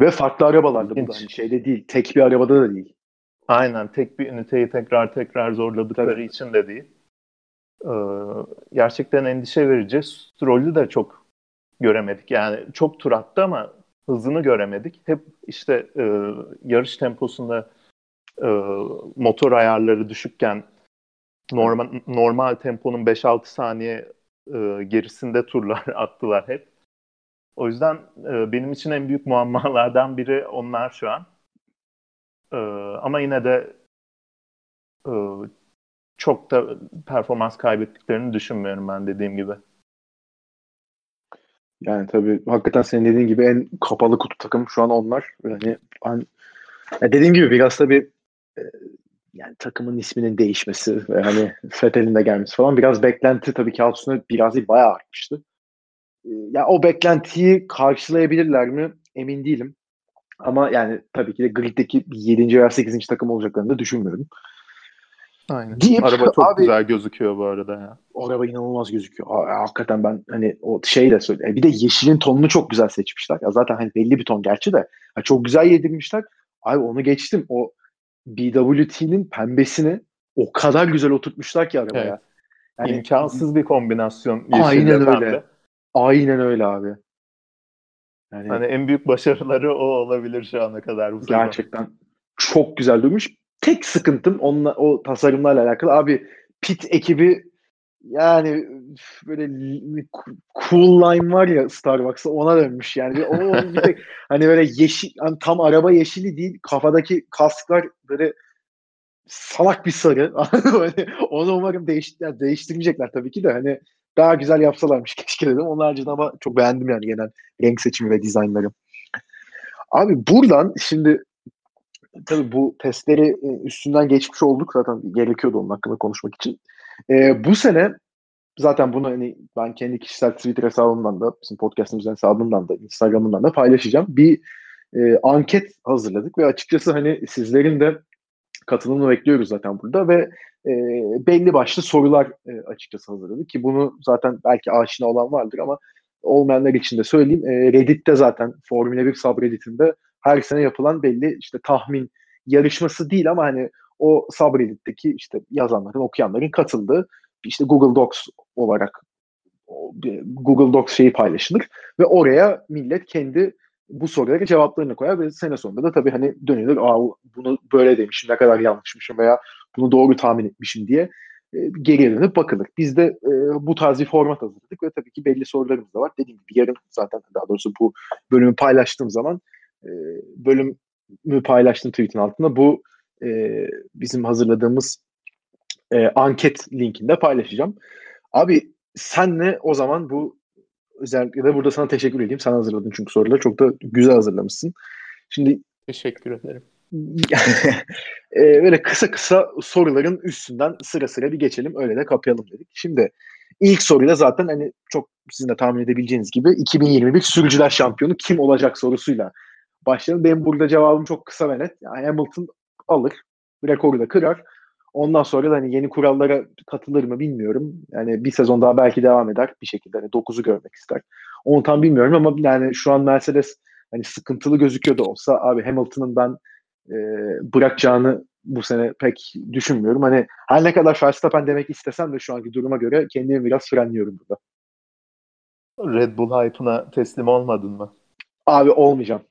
Ve farklı arabalarda bu da hani şeyde değil, tek bir arabada da değil. Aynen, tek bir üniteyi tekrar tekrar zorladıkları Tabii. için de değil. Ee, gerçekten endişe verici. Stroll'ü de çok göremedik. Yani çok tur attı ama hızını göremedik. Hep işte e, yarış temposunda e, motor ayarları düşükken normal, normal temponun beş altı saniye e, gerisinde turlar attılar hep. O yüzden e, benim için en büyük muammalardan biri onlar şu an. Ee, ama yine de e, çok da performans kaybettiklerini düşünmüyorum ben, dediğim gibi. Yani tabii hakikaten senin dediğin gibi en kapalı kutu takım şu an onlar. Yani, an, yani dediğim gibi biraz tabii e, yani takımın isminin değişmesi ve hani Vettel'in de gelmesi falan biraz beklenti tabii ki altında biraz değil, bayağı artmıştı. Ya yani o beklentiyi karşılayabilirler mi emin değilim. Ama yani tabii ki de griddeki yedinci veya sekizinci takım olacaklarını da düşünmüyorum. Aynen. Deyip, araba çok abi, güzel gözüküyor bu arada ya. Araba inanılmaz gözüküyor. Aa, hakikaten ben hani o şeyi de söyleyeyim. Bir de yeşilin tonunu çok güzel seçmişler. Ya zaten hani belli bir ton gerçi de ya çok güzel yedirmişler. Abi onu geçtim. O B W T'nin pembesini o kadar güzel oturtmuşlar ki arabaya. Evet. Yani imkansız bir kombinasyon. Aynen öyle. Pembe. Aynen öyle abi. Yani hani en büyük başarıları o olabilir şu ana kadar. Bu gerçekten zaman. Çok güzel dönmüş. Tek sıkıntım onunla, o tasarımlarla alakalı. Abi pit ekibi yani böyle cool line var ya Starbucks'ta, ona dönmüş yani. Onun bir tek, hani böyle yeşil, hani tam araba yeşili değil, kafadaki kasklar böyle salak bir sarı. Onu umarım değiştirecekler, değiştirmeyecekler tabii ki de hani daha güzel yapsalarmış keşke dedim. Onun haricinde ama çok beğendim yani genel renk seçimi ve dizaynları. Abi buradan şimdi tabii bu testleri üstünden geçmiş olduk. Zaten gerekiyordu onun hakkında konuşmak için. Ee, bu sene zaten bunu hani ben kendi kişisel Twitter hesabımdan da, bizim podcastımızın hesabından da, Instagram'dan da paylaşacağım. Bir e, anket hazırladık ve açıkçası hani sizlerin de katılımını bekliyoruz zaten burada ve e, belli başlı sorular e, açıkçası hazırladık ki bunu zaten belki aşina olan vardır ama olmayanlar için de söyleyeyim. E, Reddit'te zaten Formula bir subreddit'inde her sene yapılan belli işte tahmin yarışması değil ama hani o subreddit'teki işte yazanların, okuyanların katıldığı işte Google Docs olarak Google Docs şeyi paylaşılır ve oraya millet kendi bu sorulara cevaplarını koyar ve sene sonunda da tabii hani dönülür, aa bunu böyle demişim, ne kadar yanlışmışım veya bunu doğru tahmin etmişim diye e, geriye dönüp bakılır. Biz de e, bu tarz bir format hazırladık ve tabii ki belli sorularımız da var. Dediğim gibi yarın zaten daha doğrusu bu bölümü paylaştığım zaman e, bölümü paylaştığım tweet'in altında bu e, bizim hazırladığımız e, anket linkini de paylaşacağım. Abi senle o zaman bu özellikle de burada sana teşekkür edeyim. Sen hazırladın çünkü soruları. Çok da güzel hazırlamışsın. Şimdi teşekkür ederim. e, böyle kısa kısa soruların üstünden sıra sıra bir geçelim. Öyle de kapayalım dedik. Şimdi ilk soruyla zaten hani çok sizin de tahmin edebileceğiniz gibi iki bin yirmi bir sürücüler şampiyonu kim olacak sorusuyla başlayalım. Benim burada cevabım çok kısa ve net. Yani Hamilton alır. Rekoru da kırar. Ondan sonra da hani yeni kurallara katılır mı bilmiyorum. Yani bir sezon daha belki devam eder bir şekilde. Hani dokuzu görmek ister. Onu tam bilmiyorum ama yani şu an Mercedes hani sıkıntılı gözüküyor da olsa abi Hamilton'ın ben e, bırakacağını bu sene pek düşünmüyorum. Hani her ne kadar Verstappen demek istesem de şu anki duruma göre kendimi biraz frenliyorum burada. Red Bull hype'ına teslim olmadın mı? Abi olmayacağım.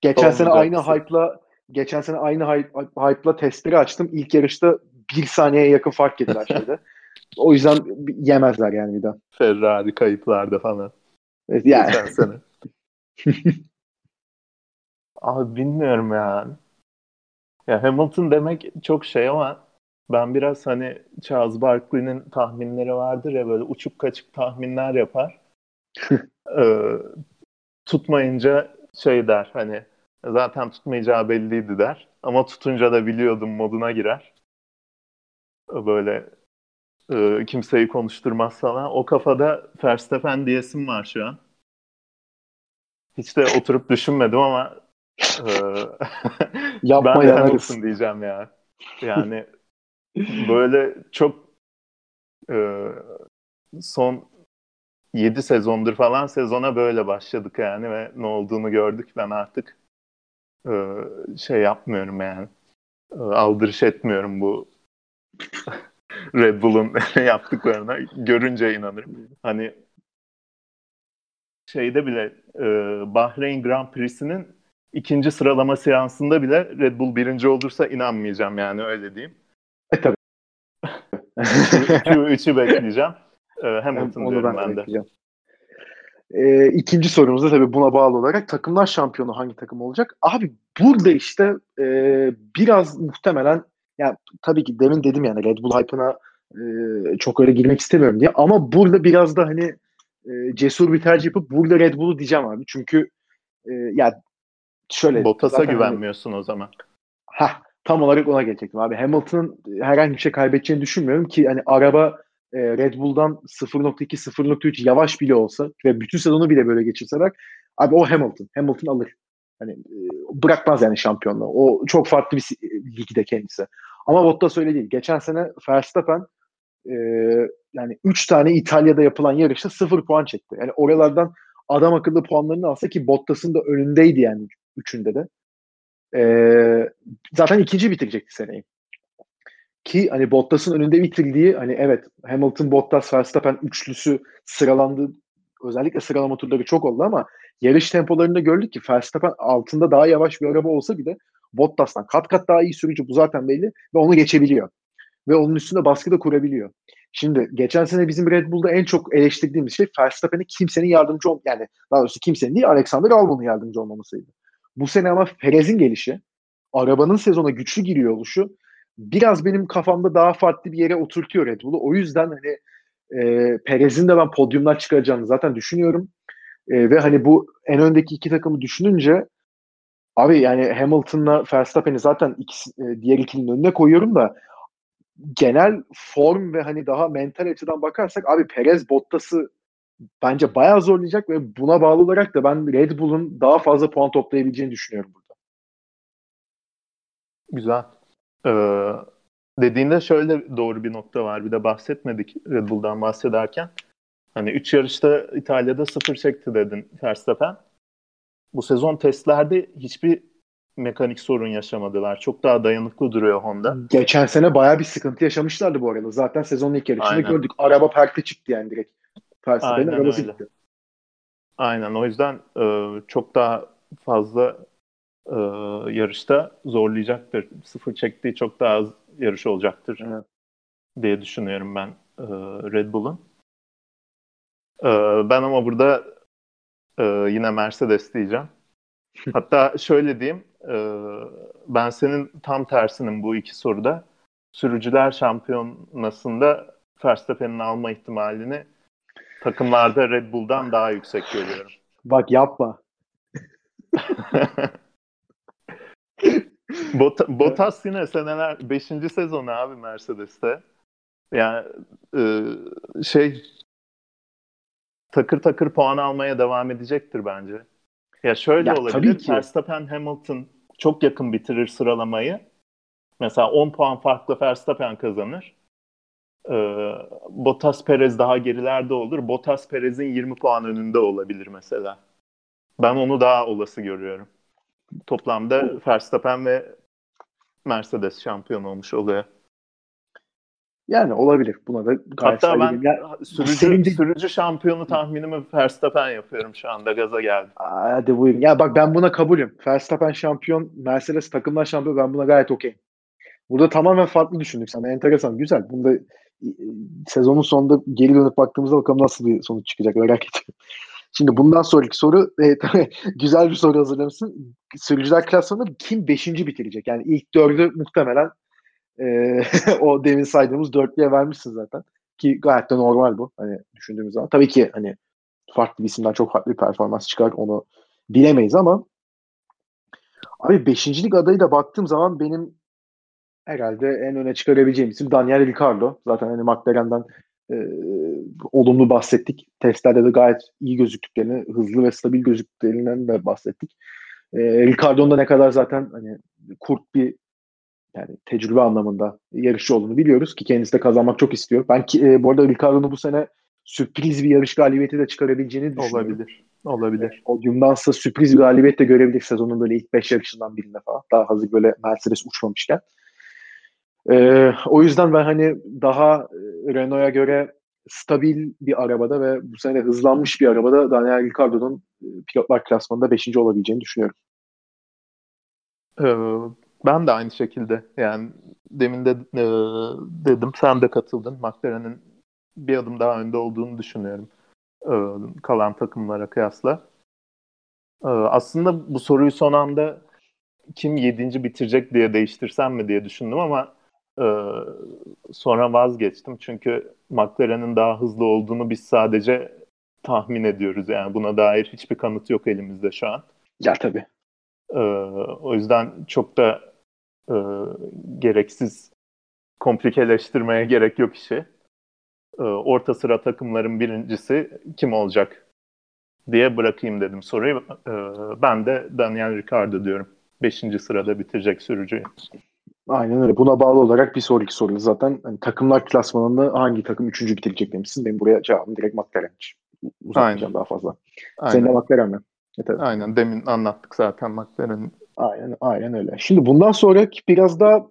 Geçen olmayacak sene aynı misin? hype'la Geçen sene aynı hype'la testleri açtım. İlk yarışta bir saniyeye yakın fark yediler şeyde. O yüzden yemezler yani bir daha. Ferrari kayıplarda falan. Evet, yani. Geçen sene. Abi bilmiyorum yani. Ya Hamilton demek çok şey ama ben biraz hani Charles Barkley'nin tahminleri vardır ya böyle uçuk kaçık tahminler yapar. ee, tutmayınca şey der hani zaten tutmayacağı belliydi der. Ama tutunca da biliyordum moduna girer. Böyle e, kimseyi konuşturmaz falan. O kafada Verstappen diyesim var şu an. Hiç de oturup düşünmedim ama e, yapma ben de Hamilton diyeceğim ya. Yani böyle çok e, son yedi sezondur falan sezona böyle başladık yani ve ne olduğunu gördük. Ben artık şey yapmıyorum yani, aldırış etmiyorum bu Red Bull'un yaptıklarına, görünce inanırım. Hani şeyde bile Bahreyn Grand Prix'sinin ikinci sıralama seansında bile Red Bull birinci olursa inanmayacağım yani, öyle diyeyim. E tabii. Q üçü bekleyeceğim. Hamilton diyorum ben de. E, ikinci sorumuzda tabii buna bağlı olarak takımlar şampiyonu hangi takım olacak? Abi burada işte e, biraz muhtemelen yani tabii ki demin dedim yani Red Bull hype'ına e, çok öyle girmek istemiyorum diye ama burada biraz da hani e, cesur bir tercih yapıp burada Red Bull'u diyeceğim abi. Çünkü e, yani şöyle Bottas'a güvenmiyorsun hani, o zaman. Hah, tam olarak ona gelecektim abi. Hamilton'ın herhangi bir şey kaybedeceğini düşünmüyorum ki hani araba Red Bull'dan sıfır nokta iki sıfır nokta üç yavaş bile olsa ve bütün sezonu bile böyle geçirseler abi o Hamilton. Hamilton alır. Hani bırakmaz yani şampiyonluğu. O çok farklı bir ligde kendisi. Ama Bottas öyle değil. Geçen sene Verstappen e, yani üç tane İtalya'da yapılan yarışta sıfır puan çekti. Yani oralardan adam akıllı puanlarını alsa ki Bottas'ın da önündeydi yani üçünde de. E, zaten ikinci bitirecekti seneyi. Ki hani Bottas'ın önünde bitirdiği hani evet Hamilton, Bottas, Verstappen üçlüsü sıralandı. Özellikle sıralama turları çok oldu ama yarış tempolarında gördük ki Verstappen altında daha yavaş bir araba olsa bile Bottas'tan kat kat daha iyi sürücü bu zaten belli ve onu geçebiliyor. Ve onun üstünde baskı da kurabiliyor. Şimdi geçen sene bizim Red Bull'da en çok eleştirdiğimiz şey Verstappen'e kimsenin yardımcı ol yani daha doğrusu kimsenin değil Alexander Albon'un yardımcı olmamasıydı. Bu sene ama Perez'in gelişi, arabanın sezona güçlü giriyor oluşu biraz benim kafamda daha farklı bir yere oturtuyor Red Bull'u. O yüzden hani e, Perez'in de ben podyumlar çıkaracağını zaten düşünüyorum. E, ve hani bu en öndeki iki takımı düşününce abi yani Hamilton'la Verstappen'i zaten ikisi, e, diğer ikilinin önüne koyuyorum da genel form ve hani daha mental açıdan bakarsak abi Perez Bottas'ı bence bayağı zorlayacak ve buna bağlı olarak da ben Red Bull'un daha fazla puan toplayabileceğini düşünüyorum burada. Güzel. Ee, dediğinde şöyle doğru bir nokta var. Bir de bahsetmedik Red Bull'dan bahsederken. Hani üç yarışta İtalya'da sıfır çekti dedin Verstappen. Bu sezon testlerde hiçbir mekanik sorun yaşamadılar. Çok daha dayanıklı duruyor Honda. Geçen sene bayağı bir sıkıntı yaşamışlardı bu arada. Zaten sezonun ilk yarışında aynen gördük. Araba parkta çıktı yani direkt. Verstappen'in arabası öyle gitti. Aynen. O yüzden e, çok daha fazla Ee, yarışta zorlayacaktır. Sıfır çektiği çok daha az yarış olacaktır evet diye düşünüyorum ben e, Red Bull'un. E, ben ama burada e, yine Mercedes diyeceğim. Hatta şöyle diyeyim. E, ben senin tam tersinin bu iki soruda. Sürücüler şampiyonasında Verstappen'in alma ihtimalini takımlarda Red Bull'dan daha yüksek görüyorum. Bak yapma. Bot- Bottas yine seneler beşinci sezonu abi Mercedes'te. Yani e, şey takır takır puan almaya devam edecektir bence. Ya şöyle ya, olabilir. Verstappen Hamilton çok yakın bitirir sıralamayı. Mesela on puan farklı Verstappen kazanır. E, Bottas Perez daha gerilerde olur. Bottas Perez'in yirmi puan önünde olabilir mesela. Ben onu daha olası görüyorum. Toplamda Verstappen ve Mercedes şampiyon olmuş oluyor. Yani olabilir. Buna da gayet hatta ben yani, sürücü, sevinci... sürücü şampiyonu tahminimi Verstappen yapıyorum şu anda. Gaza geldim. Aa, hadi buyurun. Ya bak ben buna kabulüm. Verstappen şampiyon, Mercedes takımlar şampiyon. Ben buna gayet okeyim. Burada tamamen farklı düşündük sana. Enteresan. Güzel. Bunda sezonun sonunda geri dönüp baktığımızda bakalım nasıl bir sonuç çıkacak. Merak ediyorum. Şimdi bundan sonraki soru e, tabii güzel bir soru hazırlamışsın. Sürücüler klasmanında kim beşinci bitirecek? Yani ilk dördü muhtemelen e, o demin saydığımız dörtlüye vermişsin zaten. Ki gayet de normal bu. Hani düşündüğümüz zaman. Tabii ki hani farklı bir isimden çok farklı bir performans çıkar. Onu bilemeyiz ama abi beşincilik adayı da baktığım zaman benim herhalde en öne çıkarabileceğim isim Daniel Ricciardo. Zaten hani McLaren'den Ee, olumlu bahsettik. Testlerde de gayet iyi gözüktüklerini, hızlı ve stabil gözüktüklerinden de bahsettik. Ee, Ricardo'nun da ne kadar zaten hani kurt bir yani tecrübe anlamında yarışçı olduğunu biliyoruz ki kendisi de kazanmak çok istiyor. Ben ki, e, bu arada Ricardo'nun bu sene sürpriz bir yarış galibiyeti de çıkarabileceğini düşünüyorum. Olabilir. Olabilir. Podyumdansa sürpriz bir galibiyet de görebilir sezonun böyle ilk beş yarışından birinde falan. Daha hazır böyle Mercedes uçmamışken. Ee, o yüzden ben hani daha Renault'a göre stabil bir arabada ve bu sene hızlanmış bir arabada Daniel Ricciardo'nun pilotlar klasmanında beşinci olabileceğini düşünüyorum. Ee, ben de aynı şekilde yani demin de e, dedim sen de katıldın. McLaren'in bir adım daha önde olduğunu düşünüyorum. kalan takımlara kıyasla. Aslında bu soruyu son anda kim yedinci bitirecek diye değiştirsem mi diye düşündüm ama sonra vazgeçtim. Çünkü McLaren'in daha hızlı olduğunu biz sadece tahmin ediyoruz. Yani buna dair hiçbir kanıt yok elimizde şu an. Ya tabii. O yüzden çok da gereksiz komplikeleştirmeye gerek yok işi. Orta sıra takımların birincisi kim olacak diye bırakayım dedim soruyu. Ben de Daniel Ricciardo diyorum. Beşinci sırada bitirecek sürücüyü. Aynen öyle. Buna bağlı olarak bir sonraki soru zaten. Hani takımlar klasmanında hangi takım üçüncü bitirecek demişsin. Benim buraya cevabım direkt McLaren'miş. Uzatmayacağım daha fazla. Aynen. Senin de McLaren mi? Evet. Aynen. Demin anlattık zaten McLaren'in. Aynen, aynen öyle. Şimdi bundan sonraki biraz daha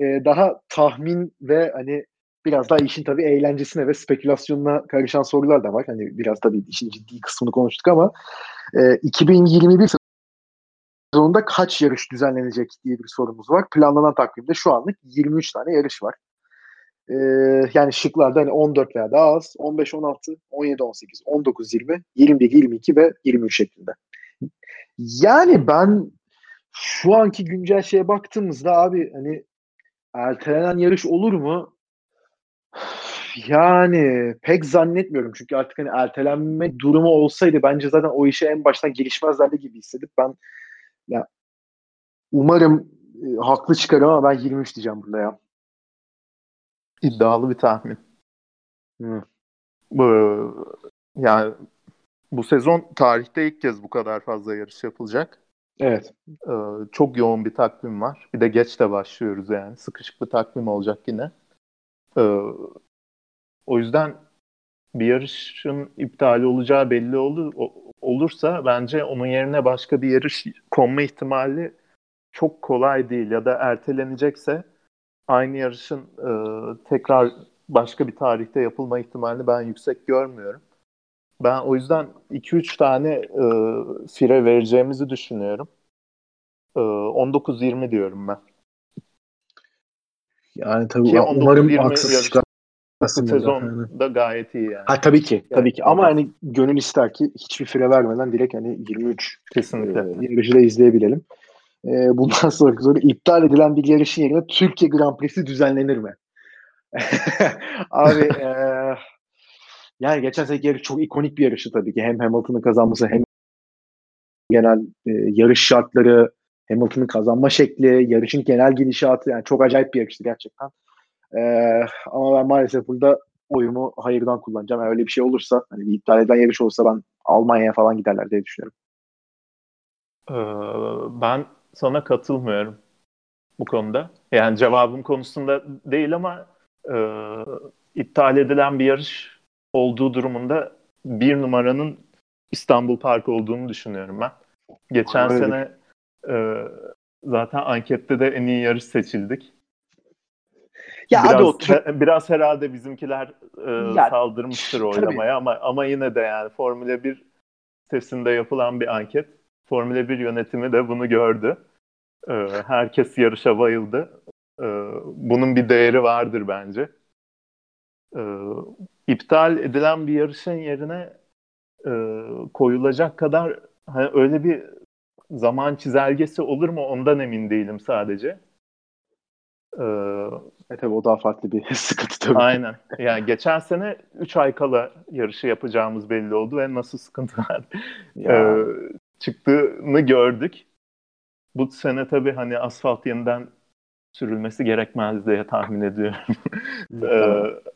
daha tahmin ve hani biraz daha işin tabii eğlencesine ve spekülasyonuna karışan sorular da var. Hani biraz tabii işin ciddi kısmını konuştuk ama e, iki bin yirmi bir sezonunda kaç yarış düzenlenecek diye bir sorumuz var. Planlanan takvimde şu anlık yirmi üç tane yarış var. E, yani şıklarda hani on dört veya daha az, on beş on altı, on yedi on sekiz, on dokuz yirmi, yirmi bir yirmi iki ve yirmi üç şeklinde. Yani ben şu anki güncel şeye baktığımızda abi hani ertelenen yarış olur mu? Yani pek zannetmiyorum çünkü artık hani ertelenme durumu olsaydı bence zaten o işe en baştan girişmezlerdi gibi hissedip ben ya umarım e, haklı çıkarım ama ben yirmi üç diyeceğim burada ya. İddialı bir tahmin. Hı. Bu, yani bu sezon tarihte ilk kez bu kadar fazla yarış yapılacak. Evet. Ee, çok yoğun bir takvim var. Bir de geç de başlıyoruz yani. Sıkışık bir takvim olacak yine. Ee, o yüzden bir yarışın iptali olacağı belli olur, olursa bence onun yerine başka bir yarış konma ihtimali çok kolay değil. Ya da ertelenecekse aynı yarışın e, tekrar başka bir tarihte yapılma ihtimalini ben yüksek görmüyorum. Ben o yüzden iki üç tane e, fire vereceğimizi düşünüyorum. E, on dokuz yirmi diyorum ben. Yani tabii ki umarım haksız çıkartmasın. Sezon da gayet iyi yani. Ha tabii ki, tabii ki. Ama yani gönül ister ki hiçbir fire vermeden direkt hani yirmi üç kesinlikle yarışı da izleyebilelim. E, bundan sonraki soru iptal edilen bir yarışın yerine Türkiye Grand Prix'si düzenlenir mi? Abi eee yani geçen seneki yarış çok ikonik bir yarıştı tabii ki. Hem Hamilton'ın kazanması hem genel e, yarış şartları, Hamilton'ın kazanma şekli, yarışın genel gidişatı yani çok acayip bir yarıştı gerçekten. E, ama ben maalesef burada oyumu hayırdan kullanacağım. Yani öyle bir şey olursa, hani bir iptal edilen yarış olursa ben Almanya'ya falan giderler diye düşünüyorum. Ee, ben sana katılmıyorum bu konuda. Yani cevabım konusunda değil ama e, iptal edilen bir yarış olduğu durumunda bir numaranın İstanbul Park olduğunu düşünüyorum ben. Geçen Aynen. sene e, zaten ankette de en iyi yarış seçildik. Ya biraz, abi o Türk... biraz herhalde bizimkiler e, ya, saldırmıştır oylamaya tabii. ama ama yine de yani Formula bir sitesinde yapılan bir anket. Formula bir yönetimi de bunu gördü. E, herkes yarışa bayıldı. E, bunun bir değeri vardır bence. E, İptal edilen bir yarışın yerine e, koyulacak kadar hani öyle bir zaman çizelgesi olur mu ondan emin değilim sadece. E, e tabii o daha farklı bir sıkıntı tabii. Aynen. Yani geçen sene üç ay kala yarışı yapacağımız belli oldu ve nasıl sıkıntılar e, çıktığını gördük. Bu sene tabii hani asfalt yeniden sürülmesi gerekmez diye tahmin ediyorum. Evet.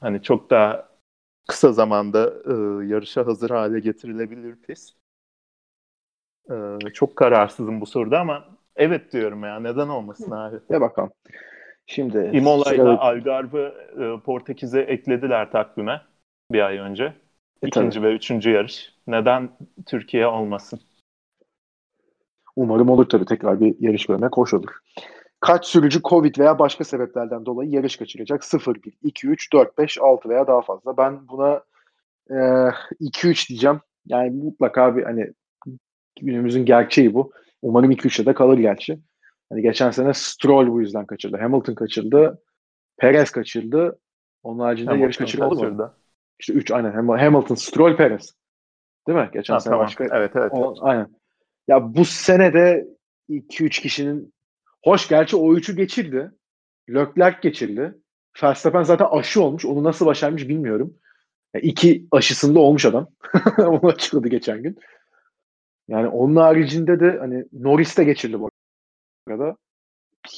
Hani çok daha kısa zamanda e, yarışa hazır hale getirilebilir pist. E, çok kararsızım bu soruda ama evet diyorum ya. Neden olmasın abi? Ya bakalım. Şimdi İmola'yla sıra... Algarve e, Portekiz'e eklediler takvime bir ay önce. E, İkinci tabii. ve üçüncü yarış. Neden Türkiye olmasın? Umarım olur tabii. Tekrar bir yarış vermek hoş olur. Kaç sürücü Covid veya başka sebeplerden dolayı yarış kaçıracak? sıfır, bir, iki, üç, dört, beş, altı veya daha fazla. Ben buna e, iki üç diyeceğim. Yani mutlaka bir hani günümüzün gerçeği bu. Umarım iki üçe de kalır gerçi. Hani geçen sene Stroll bu yüzden kaçırdı. Hamilton kaçırdı. Perez kaçırdı. Onun haricinde Hamilton yarış kaçırmadı mı? İşte üç aynen. Hamilton, Stroll, Perez. Değil mi? Geçen ha, sene tamam. Başka. Evet evet. O, aynen. Ya bu sene de iki üç kişinin hoş gerçi o üçü geçirdi. Leclerc geçirdi. Verstappen zaten aşı olmuş. Onu nasıl başarmış bilmiyorum. Yani iki aşısında olmuş adam. Onu açıkladı geçen gün. Yani onun haricinde de hani Norris de geçirdi bu arada.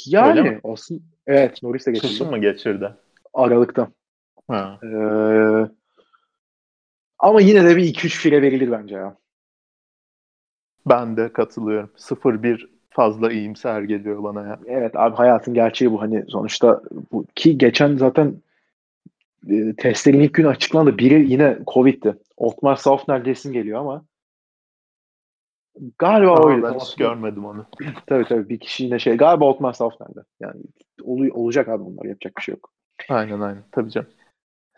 Yani olsun. Evet, Norris de geçirdi. Kışın mı geçirdi? Aralık'ta. Ha. Ee, ama yine de bir iki üç file verilir bence ya. Ben de katılıyorum. sıfır bir fazla iyimser geliyor bana ya. Evet abi, hayatın gerçeği bu hani sonuçta bu, ki geçen zaten e, testlerin ilk günü açıklandı. Biri yine Covid'ti. Otmar Safner resim geliyor ama galiba Aa, oydu. Ben hiç görmedim onu. Tabii tabii bir kişi yine şey galiba Otmar Safner'de. Yani ol, olacak abi, bunlar yapacak bir şey yok. Aynen aynen tabii canım.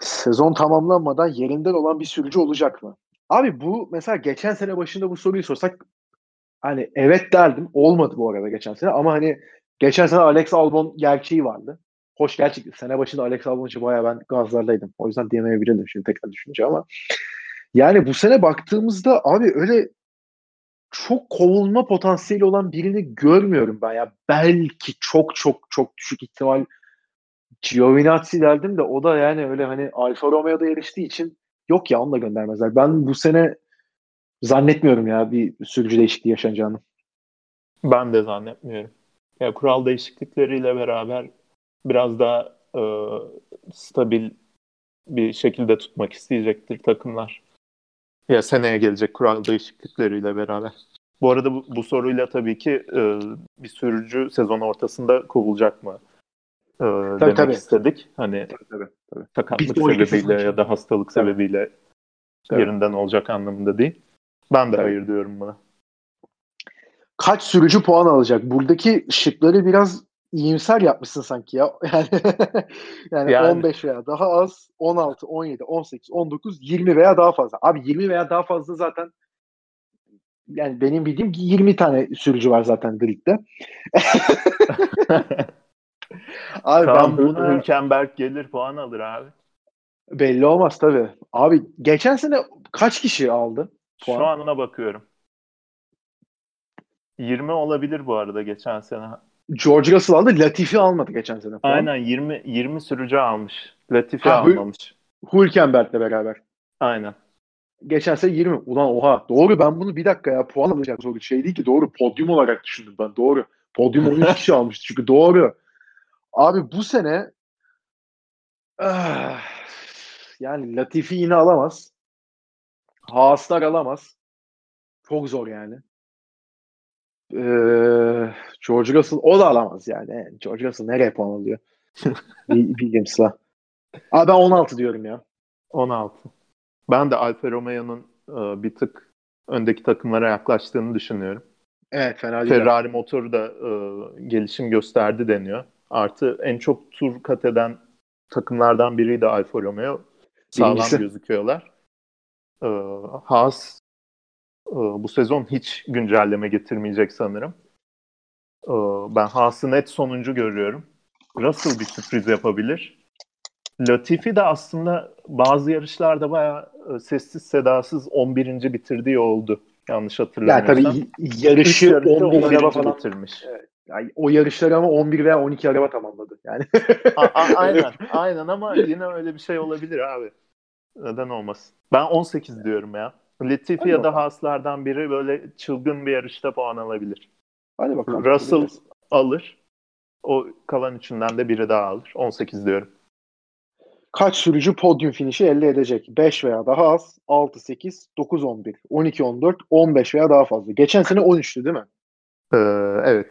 Sezon tamamlanmadan yerinden olan bir sürücü olacak mı? Abi bu mesela geçen sene başında bu soruyu sorsak hani evet derdim. Olmadı bu arada geçen sene ama hani geçen sene Alex Albon gerçeği vardı. Hoş gerçek. Sene başında Alex Albon için bayağı ben gazlardaydım. O yüzden diyemeyebilirim şimdi tekrar düşününce ama yani bu sene baktığımızda abi öyle çok kovulma potansiyeli olan birini görmüyorum ben ya. Belki çok çok çok düşük ihtimal Giovinazzi derdim de o da yani öyle hani Alfa Romeo'da yarıştığı için yok ya, onu da göndermezler. Ben bu sene zannetmiyorum ya bir sürücü değişikliği yaşanacağını. Ben de zannetmiyorum. Ya kural değişiklikleriyle beraber biraz daha e, stabil bir şekilde tutmak isteyecektir takımlar. Ya seneye gelecek kural değişiklikleriyle beraber. Bu arada bu, bu soruyla tabii ki e, bir sürücü sezon ortasında kovulacak mı? E, tabii, demek tabii. istedik. Hani tabii, tabii, tabii. Takatlık sebebiyle ya da hastalık tabii. sebebiyle tabii. yerinden olacak anlamında değil. Ben de tabii. hayır diyorum buna. Kaç sürücü puan alacak? Buradaki şıkları biraz iyimser yapmışsın sanki ya. Yani, yani, yani on beş veya daha az, on altı, on yedi, on sekiz, on dokuz, yirmi veya daha fazla. Abi yirmi veya daha fazla zaten yani benim bildiğim yirmi tane sürücü var zaten gridde. Abi tamam, ben buna Hülkenberg gelir puan alır abi. Belli olmaz tabii. Abi geçen sene kaç kişi aldı puan? Şu anına bakıyorum. yirmi olabilir bu arada geçen sene. George Russell aldı. Latifi almadı geçen sene puan. Aynen yirmi yirmi sürücü almış. Latifi ha, almamış. Hülkenberg'le beraber. Aynen. Geçen sene yirmi. Ulan oha. Doğru, ben bunu bir dakika ya puan alacak zor bir şey değil ki. Doğru. Podyum olarak düşündüm ben. Doğru. Podyum on üç kişi almıştı çünkü. Doğru. Abi bu sene ah, yani Latifi yine alamaz. Haaslar alamaz. Çok zor yani. Ee, George Russell o da alamaz yani. George Russell nereye puan alıyor? Williams'la. Abi ben on altı diyorum ya. on altı. Ben de Alfa Romeo'nun e, bir tık öndeki takımlara yaklaştığını düşünüyorum. Evet, fena değil. Ferrari motoru da e, gelişim gösterdi deniyor. Artı en çok tur kat eden takımlardan biri de Alfa Romeo. Sağlam Birincisi. Gözüküyorlar. Ee, Haas e, bu sezon hiç güncelleme getirmeyecek sanırım. Ee, ben Haas'ı net sonuncu görüyorum. Russell bir sürpriz yapabilir. Latifi de aslında bazı yarışlarda bayağı sessiz sedasız on birinci bitirdiği oldu. Yanlış hatırlamıyorsam. Yani tabii yarışı, yarışı on birinci falan bitirmiş. Evet. Yani o yarışları ama on bir veya on iki araba tamamladı. Yani. a, a, aynen. Aynen ama yine öyle bir şey olabilir abi. Neden olmasın? Ben on sekiz diyorum ya. Latifi ya da Haas'lardan biri böyle çılgın bir yarışta puan alabilir. Hadi bakalım. Russell Biliriz. Alır. O kalan üçünden de biri daha alır. on sekiz diyorum. Kaç sürücü podyum finişi elde edecek? beş veya daha az, altı, sekiz, dokuz, on bir, on iki, on dört, on beş veya daha fazla. Geçen sene on üçtü değil mi? Ee, evet.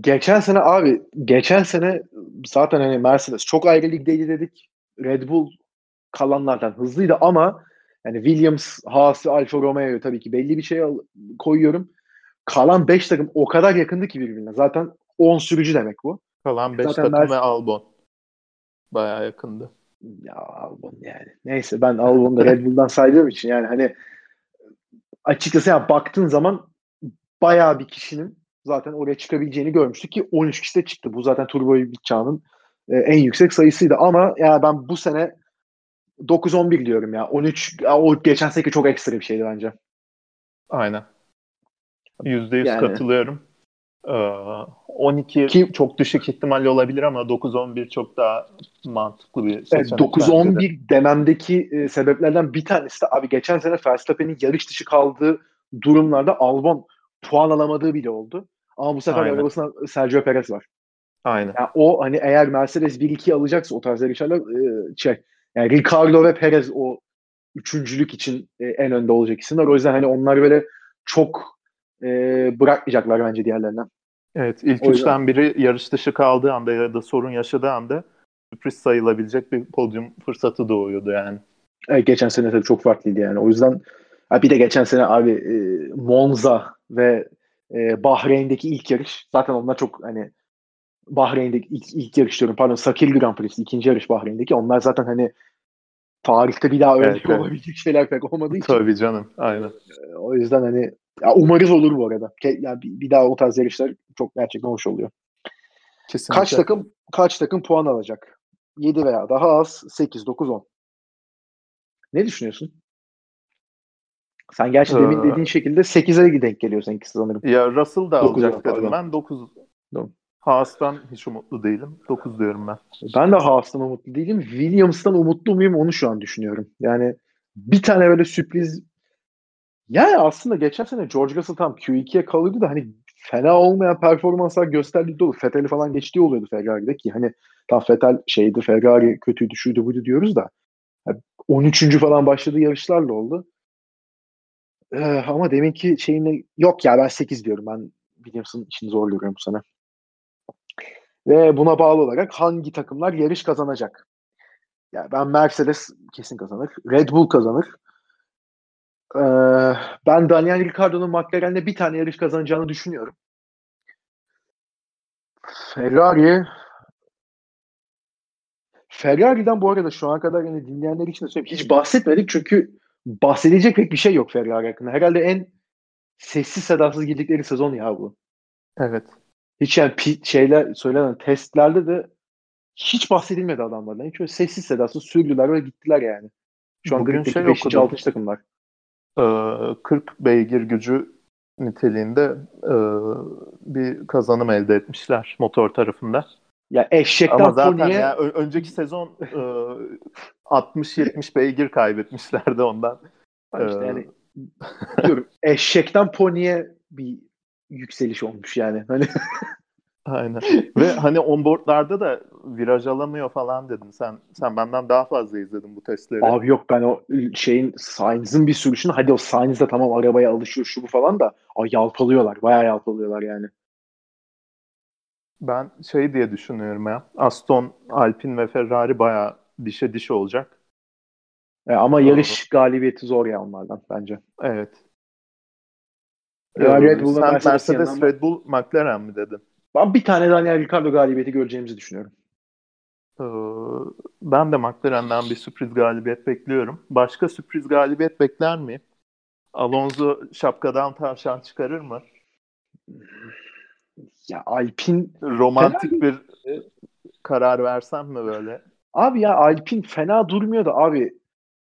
Geçen sene abi, geçen sene zaten hani Mercedes çok ayrı ligdeydi dedik. Red Bull kalanlardan hızlıydı ama yani Williams, Haas, Alfa Romeo tabii ki belli bir şey koyuyorum. Kalan beş takım o kadar yakındı ki birbirine. Zaten on sürücü demek bu. Kalan beş takım Mercedes ve Albon. Bayağı yakındı. Ya Albon yani. Neyse, ben Albon'u da Red Bull'dan saydığım için yani hani açıkçası yani baktığın zaman bayağı bir kişinin zaten oraya çıkabileceğini görmüştük ki on üç kişi de çıktı. Bu zaten Turbo çağının en yüksek sayısıydı ama ya yani ben bu sene dokuz on bir diyorum ya. on üç o geçen seki çok ekstra bir şeydi bence. Aynen. yüzde yüz yani katılıyorum. on iki Ki, çok düşük ihtimalle olabilir ama dokuz on bir çok daha mantıklı bir seçenek. Evet, dokuz on bir de. Dememdeki e, sebeplerden bir tanesi de abi geçen sene Verstappen'in yarış dışı kaldığı durumlarda Albon puan alamadığı bile oldu. Ama bu sefer aynen arabasında Sergio Perez var. Aynen. Yani o hani eğer Mercedes bir iki alacaksa o tarz yarışlarla e, şey yani Ricardo ve Perez o üçüncülük için e, en önde olacak isimler. O yüzden hani onlar böyle çok e, bırakmayacaklar bence diğerlerinden. Evet, ilk üçten biri yarış dışı kaldığı anda ya da sorun yaşadığı anda sürpriz sayılabilecek bir podyum fırsatı doğuyordu yani. Evet, geçen sene tabii çok farklıydı yani. O yüzden bir de geçen sene abi e, Monza ve e, Bahreyn'deki ilk yarış zaten onlar çok hani Bahreyn'deki ilk, ilk yarış diyorum pardon Sakir Grand Prix'si ikinci yarış Bahreyn'deki onlar zaten hani tarihte bir daha örnek evet, olabilecek evet. şeyler pek olmadığı için. Tabii canım aynen. E, o yüzden hani ya umarız olur bu arada. Yani bir daha o tarz yarışlar çok gerçekten hoş oluyor. Kesinlikle. Kaç takım kaç takım puan alacak? yedi veya daha az, sekiz, dokuz, on. Ne düşünüyorsun? Sen gerçi ee, demin dediğin şekilde sekize denk geliyor seninki sanırım. Ya Russell da alacak dedim ben. dokuz. Haas'tan hiç umutlu değilim. dokuz diyorum ben. Ben de Haas'tan umutlu değilim. Williams'tan umutlu muyum onu şu an düşünüyorum. Yani bir tane böyle sürpriz. Yani aslında geçen sene George Russell tam Q ikiye kalıyordu da hani fena olmayan performanslar gösterdiği dolu. Vettel'i falan geçtiği oluyordu Ferrari'de ki hani tam Vettel şeydi Ferrari kötüydü şuydu buydu diyoruz da yani on üçüncü falan başladığı yarışlarla oldu. Ee, ama deminki şeyinle yok ya ben sekiz diyorum. Ben Williams'ın işini zor görüyorum bu sene. Ve buna bağlı olarak hangi takımlar yarış kazanacak? Ya yani ben Mercedes kesin kazanır. Red Bull kazanır. Ben Daniel Ricciardo'nun McLaren'de bir tane yarış kazanacağını düşünüyorum. Ferrari Ferrari'den bu arada şu ana kadar yani dinleyenler için de söyleyeyim. Hiç bahsetmedik çünkü bahsedecek pek bir şey yok Ferrari hakkında. Herhalde en sessiz sedasız girdikleri sezon ya bu. Evet. Hiç yani şeyler söylenen testlerde de hiç bahsedilmedi adamlardan. Hiç öyle sessiz sedasız sürdüler ve gittiler yani. Şu an griddeki şey beşinci altıncı takımlar. kırk beygir gücü niteliğinde bir kazanım elde etmişler motor tarafında. Ya eşekten Ama zaten Pony'e... ya, önceki sezon altmış yetmiş beygir kaybetmişlerdi ondan. İşte yani, diyorum, eşekten Pony'e bir yükseliş olmuş yani. Hani aynen. Ve hani onboardlarda da viraj alamıyor falan dedim. Sen sen benden daha fazla izledin bu testleri. Abi yok ben o şeyin Sainz'ın bir sürüşünü hadi o Sainz de tamam arabaya alışıyor şu bu falan da ay yalpalıyorlar. Bayağı yalpalıyorlar yani. Ben şey diye düşünüyorum ya. Aston, Alpine ve Ferrari bayağı dişe diş olacak. E, ama yarış galibiyeti zor ya onlardan bence. Evet. Ya, Red Bull'dan sen Mercedes, Mercedes Red Bull, McLaren mi dedin? Ben bir tane Daniel Ricciardo galibiyeti göreceğimizi düşünüyorum. Ben de McLaren'den bir sürpriz galibiyet bekliyorum. Başka sürpriz galibiyet bekler miyim? Alonso şapkadan tavşan çıkarır mı? Ya Alpine romantik fena... bir karar versem mi böyle? Abi ya Alpine fena durmuyor da abi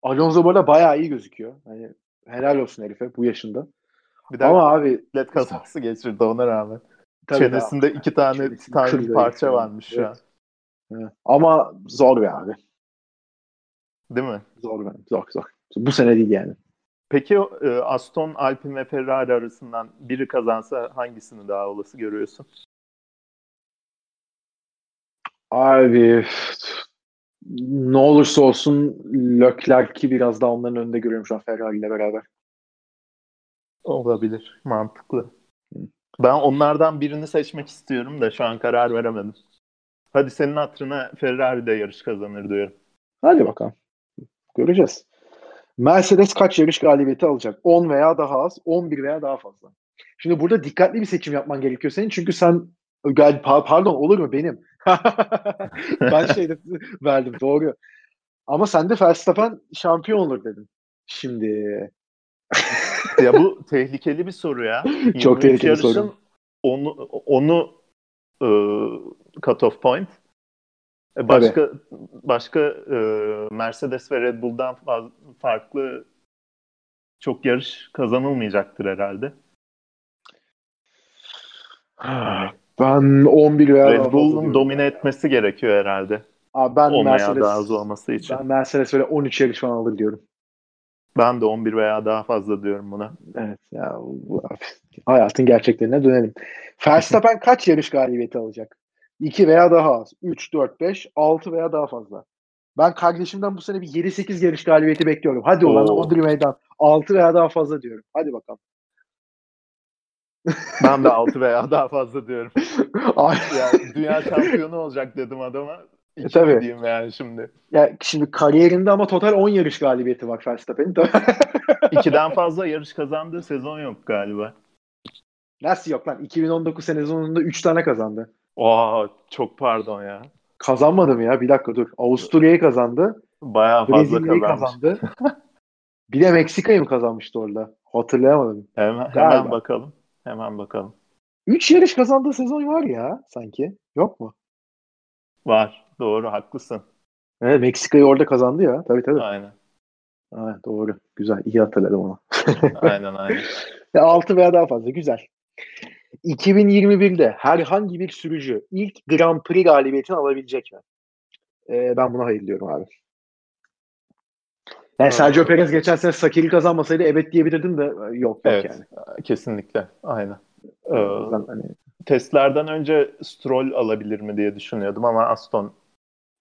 Alonso böyle bayağı iyi gözüküyor. Yani helal olsun herife bu yaşında. Bir daha ama abi bilet kazası geçirdi ona rağmen. Tabii çenesinde abi. iki tane tane parça varmış evet. ya. Evet. Ama zor be abi. Değil mi? Zor be. Zor zor. Bu sene değil yani. Peki Aston, Alpine ve Ferrari arasından biri kazansa hangisini daha olası görüyorsun? Abi ne olursa olsun Leclerc'i biraz daha onların önünde görüyorum şu an Ferrari ile beraber. Olabilir. Mantıklı. Ben onlardan birini seçmek istiyorum da şu an karar veremedim. Hadi senin hatırına Ferrari de yarış kazanır diyorum. Hadi bakalım. Göreceğiz. Mercedes kaç yarış galibiyeti alacak? on veya daha az, on bir veya daha fazla. Şimdi burada dikkatli bir seçim yapman gerekiyor senin. Çünkü sen, pardon olur mu benim? Ben şey de verdim doğru. Ama sen de Verstappen şampiyon olur dedim. Şimdi... ya bu tehlikeli bir soru ya. Çok tehlikeli bir soru. Onu, onu e, cut off point. Başka Tabii. başka e, Mercedes ve Red Bull'dan faz, farklı çok yarış kazanılmayacaktır herhalde. Ben on bir veya Red Bull'un domine ya. etmesi gerekiyor herhalde. Abi ben Mercedes daha az olması için. Ben Mercedes böyle on üç yarış falan alır diyorum. Ben de on bir veya daha fazla diyorum buna. Evet ya, hayatın gerçeklerine dönelim. Verstappen kaç yarış galibiyeti alacak? iki veya daha az. üç, dört, beş, altı veya daha fazla. Ben kardeşimden bu sene bir yedi sekiz yarış galibiyeti bekliyorum. Hadi olan Odri Meydan. altı veya daha fazla diyorum. Hadi bakalım. Ben de altı veya daha fazla diyorum. Yani dünya şampiyonu olacak dedim adama. E, tabii. Diyeyim yani şimdi. Ya şimdi kariyerinde ama total on yarış galibiyeti var Verstappen'in. ikiden fazla yarış kazandığı sezon yok galiba. Nasıl yok lan? iki bin on dokuz sezonunda üç tane kazandı. Aa, çok pardon ya. Kazanmadım ya. Bir dakika dur. Avusturya'yı kazandı. Bayağı fazla kazandı. Bir de Meksika'yı mı kazanmıştı orada? Hatırlayamadım. Hemen, hemen bakalım. Hemen bakalım. üç yarış kazandığı sezon var ya sanki. Yok mu? Var. Doğru. Haklısın. Evet, Meksika'yı orada kazandı ya. Tabii tabii. Aynen. Aynen, doğru. Güzel. İyi hatırladım onu. Aynen aynen. altı veya daha fazla. Güzel. iki bin yirmi birde herhangi bir sürücü ilk Grand Prix galibiyetini alabilecek mi? Ee, ben buna hayır diyorum abi. Yani Sergio evet. Perez geçen sene Sakir'i kazanmasaydı evet diyebilirdim de yok. Evet. Yani. Kesinlikle. Aynen. Ee, hani... Testlerden önce Stroll alabilir mi diye düşünüyordum ama Aston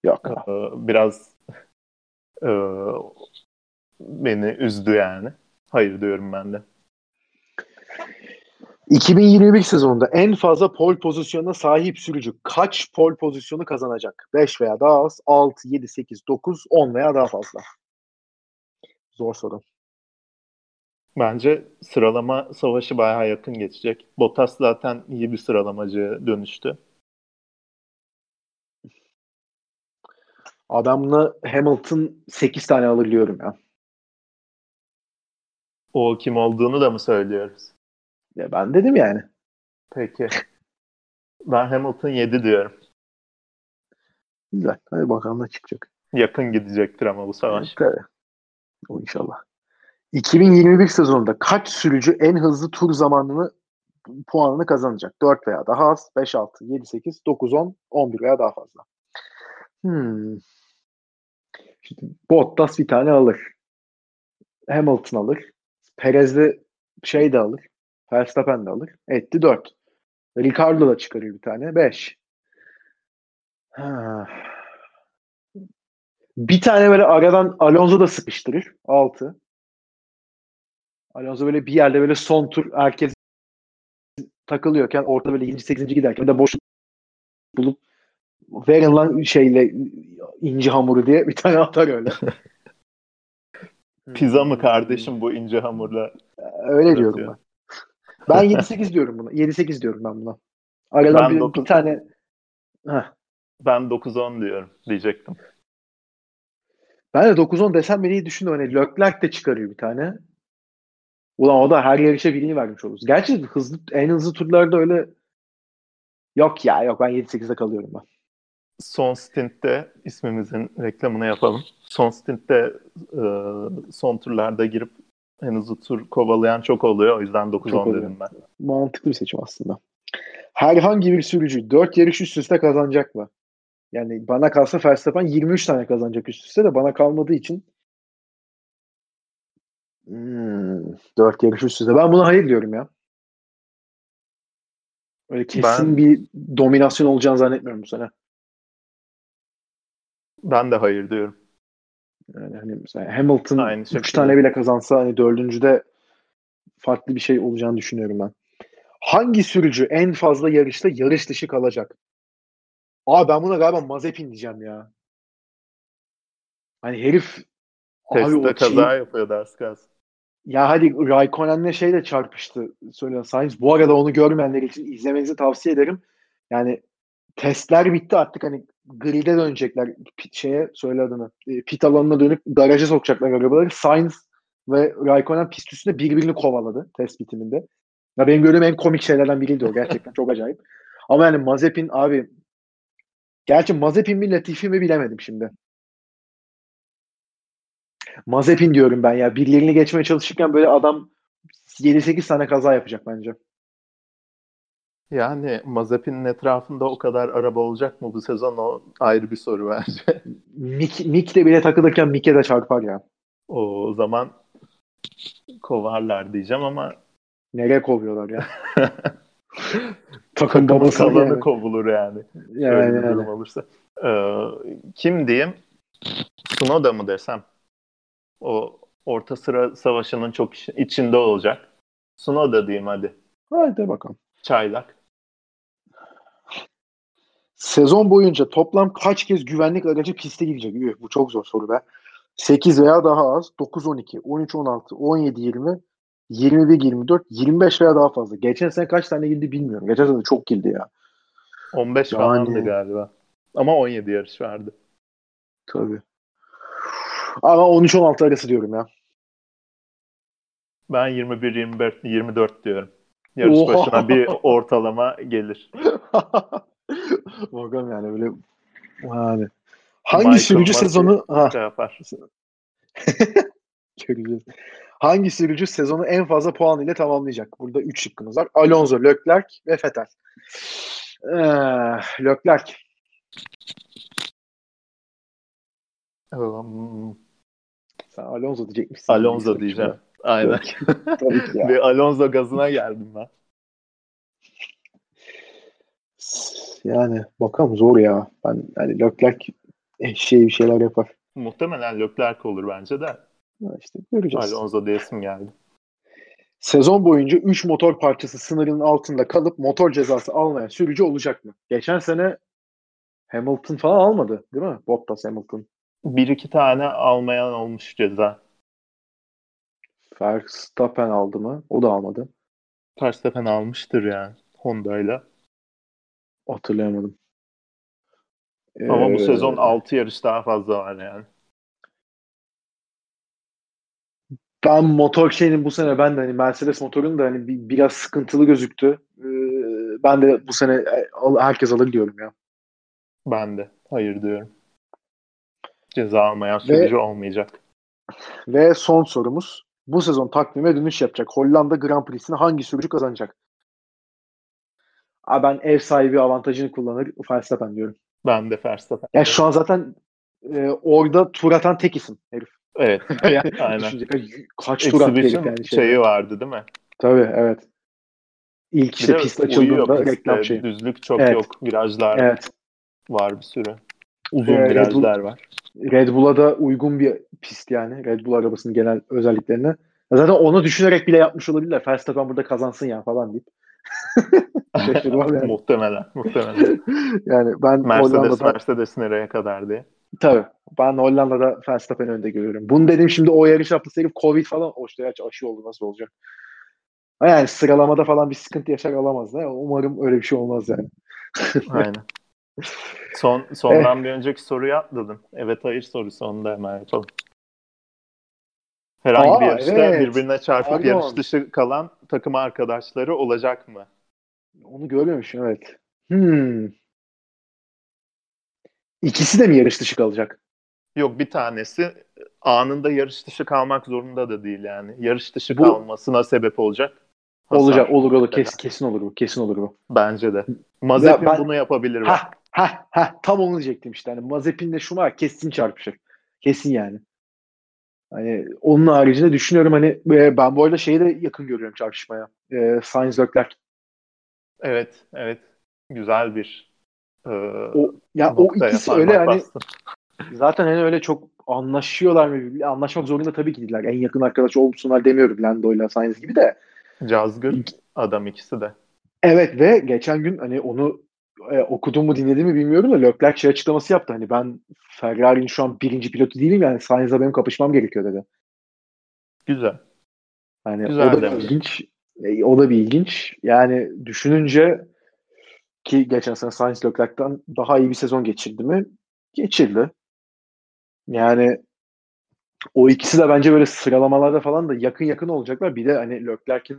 yok. E, biraz e, beni üzdü yani. Hayır diyorum ben de. iki bin yirmi bir sezonunda en fazla pole pozisyonuna sahip sürücü kaç pole pozisyonu kazanacak? beş veya daha az, altı, yedi, sekiz, dokuz, on veya daha fazla. Zor soru. Bence sıralama savaşı bayağı yakın geçecek. Bottas zaten iyi bir sıralamacıya dönüştü. Adamla Hamilton sekiz tane alır diyorum ya. O kim olduğunu da mı söylüyoruz? Ya ben dedim yani. Peki. Ben Hamilton yedi diyorum. Güzel. Hadi bakalım ne çıkacak. Yakın gidecektir ama bu savaş. Evet, tabii. O inşallah. iki bin yirmi bir sezonunda kaç sürücü en hızlı tur zamanını puanını kazanacak? dört veya daha az, beş, altı, yedi, sekiz, dokuz, on, on bir veya daha fazla. Hmm. İşte Bottas bir tane alır. Hamilton alır. Perez de şey de alır. Verstappen de alır. Etti dört. Ricardo da çıkarır bir tane. beş. Ha. Bir tane böyle aradan Alonso da sıkıştırır. altı. Alonso böyle bir yerde böyle son tur herkes takılıyorken ortada böyle yedi sekiz giderken de boş bulup verin lan şeyle ince hamuru diye bir tane atar öyle. Pizza mı kardeşim bu ince hamurla? Öyle diyorum ben. Ben yedi sekiz diyorum buna. yedi sekiz diyorum ben buna. Aradan ben bir, dokuz, bir tane... Heh. Ben dokuz on diyorum. Diyecektim. Ben de dokuz on desem beni iyi düşündüm. Hani Leclerc de çıkarıyor bir tane. Ulan o da her yarışa birini vermiş oluruz. Gerçi hızlı, en hızlı turlarda öyle... Yok ya yok. Ben yedi sekizde kalıyorum ben. Son Stint'te ismimizin reklamını yapalım. Son Stint'te son turlarda girip en hızlı tur kovalayan çok oluyor. O yüzden dokuz on dedim ben. Mantıklı bir seçim aslında. Herhangi bir sürücü dört yarış üst üste kazanacak mı? Yani bana kalsa Verstappen yirmi üç tane kazanacak üst üste de bana kalmadığı için hmm, dört yarış üst üste. Ben buna hayır diyorum ya. Öyle kesin ben, bir dominasyon olacağını zannetmiyorum bu sene. Ben de hayır diyorum. Yani hani mesela Hamilton aynı üç tane bile kazansa hani dördüncüde farklı bir şey olacağını düşünüyorum ben. Hangi sürücü en fazla yarışta yarış dışı kalacak? Aa ben buna galiba Mazepin diyeceğim ya. Hani herif testte kaza şey... yapıyor ders kaz. Ya hadi Raikkonen'le şeyle çarpıştı söylenen Sainz. Bu arada onu görmeyenler için izlemenizi tavsiye ederim. Yani testler bitti artık hani grid'e dönecekler pit, şeye söyle adını pit alanına dönüp garaja sokacaklar arabaları. Sainz ve Raikkonen pist üstünde birbirini kovaladı test bitiminde. Ya benim gördüğüm en komik şeylerden biriydi o gerçekten çok acayip. Ama yani Mazepin abi Gerçi Mazepin mi Latifi mi bilemedim şimdi. Mazepin diyorum ben ya. Birilerini geçmeye çalışırken böyle adam yedi sekiz tane kaza yapacak bence. Yani Mazepin'in etrafında o kadar araba olacak mı bu sezon, o ayrı bir soru bence. Mick, Mick de bile takılırken Mick'e de çarpar ya. O zaman kovarlar diyeceğim ama nereye kovuyorlar ya? Takım babası kalanı yani. Kovulur yani. Yani öyle bir yani. Durum olursa. Ee, kim diyeyim? Tsunoda mı desem? O orta sıra savaşının çok içinde olacak. Tsunoda diyeyim hadi. Hadi bakalım. Çaylak. Sezon boyunca toplam kaç kez güvenlik aracı piste girecek? Bu çok zor soru be. sekiz veya daha az. dokuz on iki, on üç on altı, on yedi yirmi, yirmi bir yirmi dört, yirmi beş veya daha fazla. Geçen sene kaç tane girdi bilmiyorum. Geçen sene çok girdi ya. on beş yani... falandı galiba. Ama on yedi yarış vardı. Tabii. Ama on üç on altı arası diyorum ya. Ben yirmi bir yirmi dört diyorum. Yarış Oha. Başına bir ortalama gelir. Bakalım yani böyle yani. Hangi Michael sürücü Martin sezonu şey yapar. Hangi sürücü sezonu en fazla puan ile tamamlayacak? Burada üç şıkkımız var. Alonso, Leclerc ve Vettel. Ee, Leclerc. Um, Sen Alonso diyecekmişsin. Alonso diyeceğim. Şimdi. Aynen. Tabii ki ya. Bir Alonso gazına geldim ben. Yani bakalım zor ya. Ben yani Leclerc şey bir şeyler yapar. Muhtemelen Leclerc olur bence de. Ya işte göreceğiz. Alonso diyesim geldi. Sezon boyunca üç motor parçası sınırının altında kalıp motor cezası almayan sürücü olacak mı? Geçen sene Hamilton falan almadı değil mi? Bottas, Hamilton. Bir iki tane almayan olmuş ceza. Verstappen aldı mı? O da almadı. Verstappen almıştır yani. Honda'yla. Hatırlayamadım. Ama ee, bu sezon altı yarış daha fazla var yani. Ben motor şeyinin bu sene ben de hani Mercedes motorunun da hani bir, biraz sıkıntılı gözüktü. Ee, ben de bu sene herkes alır diyorum ya. Ben de. Hayır diyorum. Ceza almayan sürücü olmayacak. Ve son sorumuz. Bu sezon takvime dönüş yapacak Hollanda Grand Prix'sini hangi sürücü kazanacak? Aa, ben ev sahibi avantajını kullanır Verstappen diyorum. Ben de Verstappen. Ya şu an zaten e, orada tur atan tek isim herif. Evet. Yani, aynen. Kaç tur attı herif yani şey. Şeyi vardı değil mi? Tabii evet. İlk işte pist açıldığında reklam şeyi. Düzlük çok evet. Yok. Virajlar evet. Var bir sürü. Uzun ee, virajlar Red Bull, var. Red Bull'a da uygun bir pist yani. Red Bull arabasının genel özelliklerini. Zaten onu düşünerek bile yapmış olabilirler. Verstappen burada kazansın ya falan deyip. yani. Muhtemelen. Muhtemelen. Yani ben Mercedes, Hollanda'da... Mercedes nereye kadar diye. Tabii. Ben Hollanda'da Verstappen'i önde görüyorum. Bunu dedim şimdi o yarış yaptığı herif Covid falan. O işte aşı oldu nasıl olacak. Yani sıralamada falan bir sıkıntı yaşar alamaz. He? Umarım öyle bir şey olmaz yani. Aynen. Son Sondan evet. Bir önceki soruyu atladım. Evet hayır sorusu onu da hemen yapalım. Herhangi Aa, bir yarışta evet. Birbirine çarpıp Aynen. yarış dışı kalan takım arkadaşları olacak mı? Onu görmemişim evet. Hmm. İkisi de mi yarış dışı kalacak? Yok bir tanesi anında yarış dışı kalmak zorunda da değil yani. Yarış dışı bu... kalmasına sebep olacak. Hasar. Olacak olur olur kesin, kesin olur bu kesin olur bu. Bence de. Mazepin ya ben... bunu yapabilir mi? Ha ha tam onu diyecektim işte. Hani Mazepin'le Schumacher kesin çarpışır. Kesin yani. Hani onun haricinde düşünüyorum hani ben bu arada şeyi de yakın görüyorum çarpışmaya. Ee, Sainz Leclerc. Evet, evet. Güzel bir e, o, ya o ikisi öyle hani zaten hani öyle çok anlaşıyorlar mı? Anlaşmak zorunda tabii ki değiller. En yakın arkadaş olmuşsunlar demiyorum Lando'yla Sainz gibi de. Cazgır adam ikisi de. Evet ve geçen gün hani onu e, okudum mu dinledim mi bilmiyorum da Leclerc şey açıklaması yaptı. Hani ben Ferrari'nin şu an birinci pilotu değilim yani Sainz'la benim kapışmam gerekiyor dedi. Güzel. Yani Güzel o da ilginç. E, o da bir ilginç. Yani düşününce ki geçen sene Sainz Leclerc'ten daha iyi bir sezon geçirdi mi? Geçirdi. Yani o ikisi de bence böyle sıralamalarda falan da yakın yakın olacaklar. Bir de hani Leclerc'in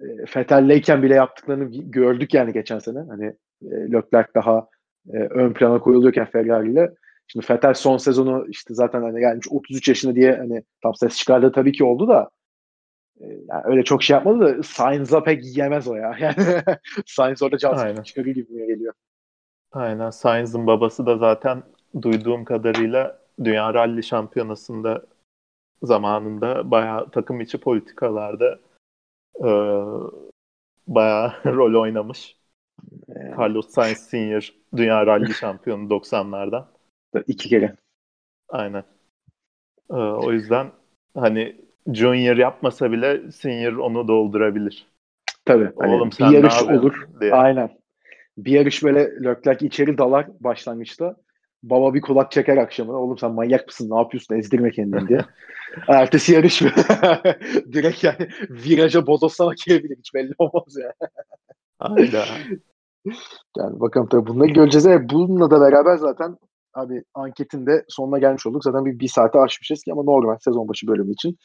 e, Vettel'leyken bile yaptıklarını gördük yani geçen sene. Hani e, Leclerc daha e, ön plana koyuluyorken Ferrari'yle. Şimdi Vettel son sezonu işte zaten hani gelmiş otuz üç yaşında diye hani tam ses çıkardı tabii ki oldu da e, yani öyle çok şey yapmadı da Sainz'la pek yiyemez o ya. Yani Sainz orada Charles'ın çıkarı gibi geliyor. Aynen. Sainz'ın babası da zaten duyduğum kadarıyla Dünya Rally Şampiyonası'nda zamanında bayağı takım içi politikalarda e, bayağı rol oynamış. Evet. Carlos Sainz Senior Dünya Rally Şampiyonu doksanlardan. İki kere. Aynen. E, o yüzden hani Junior yapmasa bile Senior onu doldurabilir. Tabii. Hani oğlum sen bir yarış olur diye. Aynen. Bir yarış böyle Leclerc içeri dalar başlangıçta. Baba bir kulak çeker akşamına. Oğlum sen manyak mısın? Ne yapıyorsun? Ezdirme kendini diye. Ertesi yarış mı? Direkt yani viraja bodoslama girebilir. Hiç belli olmaz ya. Hayda. Yani bakalım tabii bunları göreceğiz. Evet, bununla da beraber zaten abi anketin de sonuna gelmiş olduk. Zaten bir, bir saate aşmışız ki ama normal sezon başı bölümü için.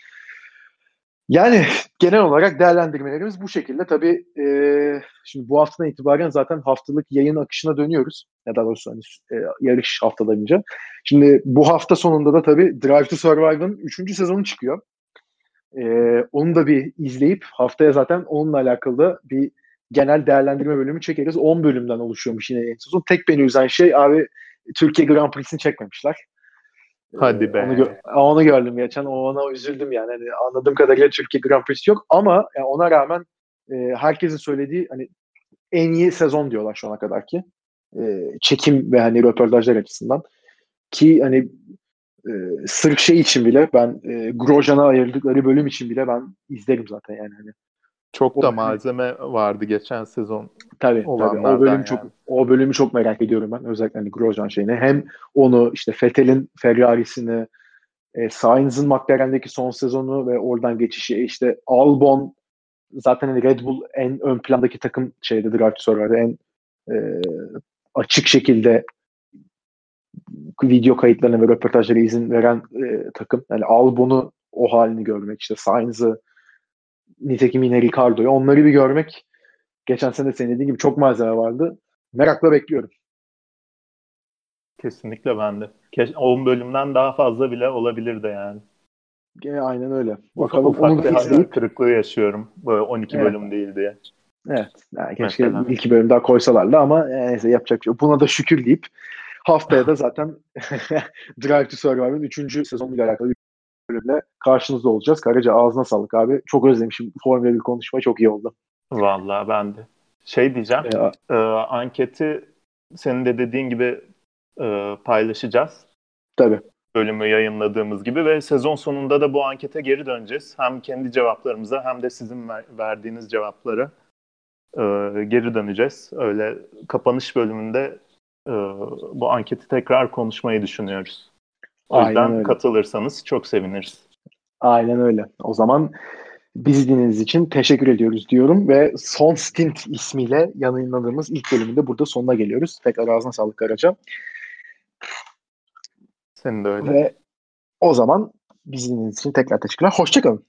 Yani genel olarak değerlendirmelerimiz bu şekilde. Tabii e, şimdi bu haftadan itibaren zaten haftalık yayın akışına dönüyoruz. Ya daha doğrusu hani, e, yarış haftalarınca. Şimdi bu hafta sonunda da tabii Drive to Survive'ın üçüncü sezonu çıkıyor. E, onu da bir izleyip haftaya zaten onunla alakalı bir genel değerlendirme bölümü çekeriz. on bölümden oluşuyormuş yine en sezon. Tek beni üzen şey abi Türkiye Grand Prix'sini çekmemişler. Hadi be. Onu, gö- onu gördüm geçen. Ona üzüldüm yani. Hani anladığım kadarıyla Türkiye Grand Prix'si yok ama yani ona rağmen e, herkesin söylediği hani en iyi sezon diyorlar şu ana kadar ki. E, çekim ve hani röportajlar açısından. Ki hani e, sırf şey için bile ben e, Grosjean'a ayırdıkları bölüm için bile ben izlerim zaten yani. Hani. Çok o, da malzeme hani, vardı geçen sezon. Tabii tabii. O bölümü yani. çok o bölümü çok merak ediyorum ben. Özellikle hani Grosjean şeyini. Hem onu işte Vettel'in Ferrari'sini, e, Sainz'ın McLaren'deki son sezonu ve oradan geçişi işte Albon zaten hani Red Bull en ön plandaki takım şeyde Drive to Survive'da en e, açık şekilde video kayıtlarına ve röportajlara izin veren e, takım. Yani Albon'u o halini görmek işte Sainz'ı nitekim yine Ricardo'yu onları bir görmek geçen sene senin dediğin gibi çok malzeme vardı. Merakla bekliyorum. Kesinlikle ben de. on bölümden daha fazla bile olabilir de yani. E, aynen öyle. Bakalım ufak, ufak bir hayal kırıklığı yaşıyorum. Böyle on iki evet. Bölüm değil diye. Evet. Yani keşke iki bölüm daha koysalardı ama neyse yapacak şey. Buna da şükür deyip haftaya da zaten Drive to Survive'ın üçüncü sezonuyla alakalı bölümle karşınızda olacağız. Karaca ağzına sağlık abi. Çok özlemişim. Formüle bir konuşma çok iyi oldu. Vallahi ben de. Şey diyeceğim. E, anketi senin de dediğin gibi e, paylaşacağız. Tabii. Bölümü yayınladığımız gibi ve sezon sonunda da bu ankete geri döneceğiz. Hem kendi cevaplarımıza hem de sizin ver, verdiğiniz cevaplara e, geri döneceğiz. Öyle kapanış bölümünde e, bu anketi tekrar konuşmayı düşünüyoruz. O yüzden katılırsanız çok seviniriz. Aynen öyle. O zaman bizi dinlediğiniz için teşekkür ediyoruz diyorum ve Son Stint ismiyle yayınladığımız ilk bölümünde burada sonuna geliyoruz. Tekrar ağzına sağlık Karaca. Senin de öyle. Ve o zaman bizi dinlediğiniz için tekrar teşekkürler. Hoşça kalın.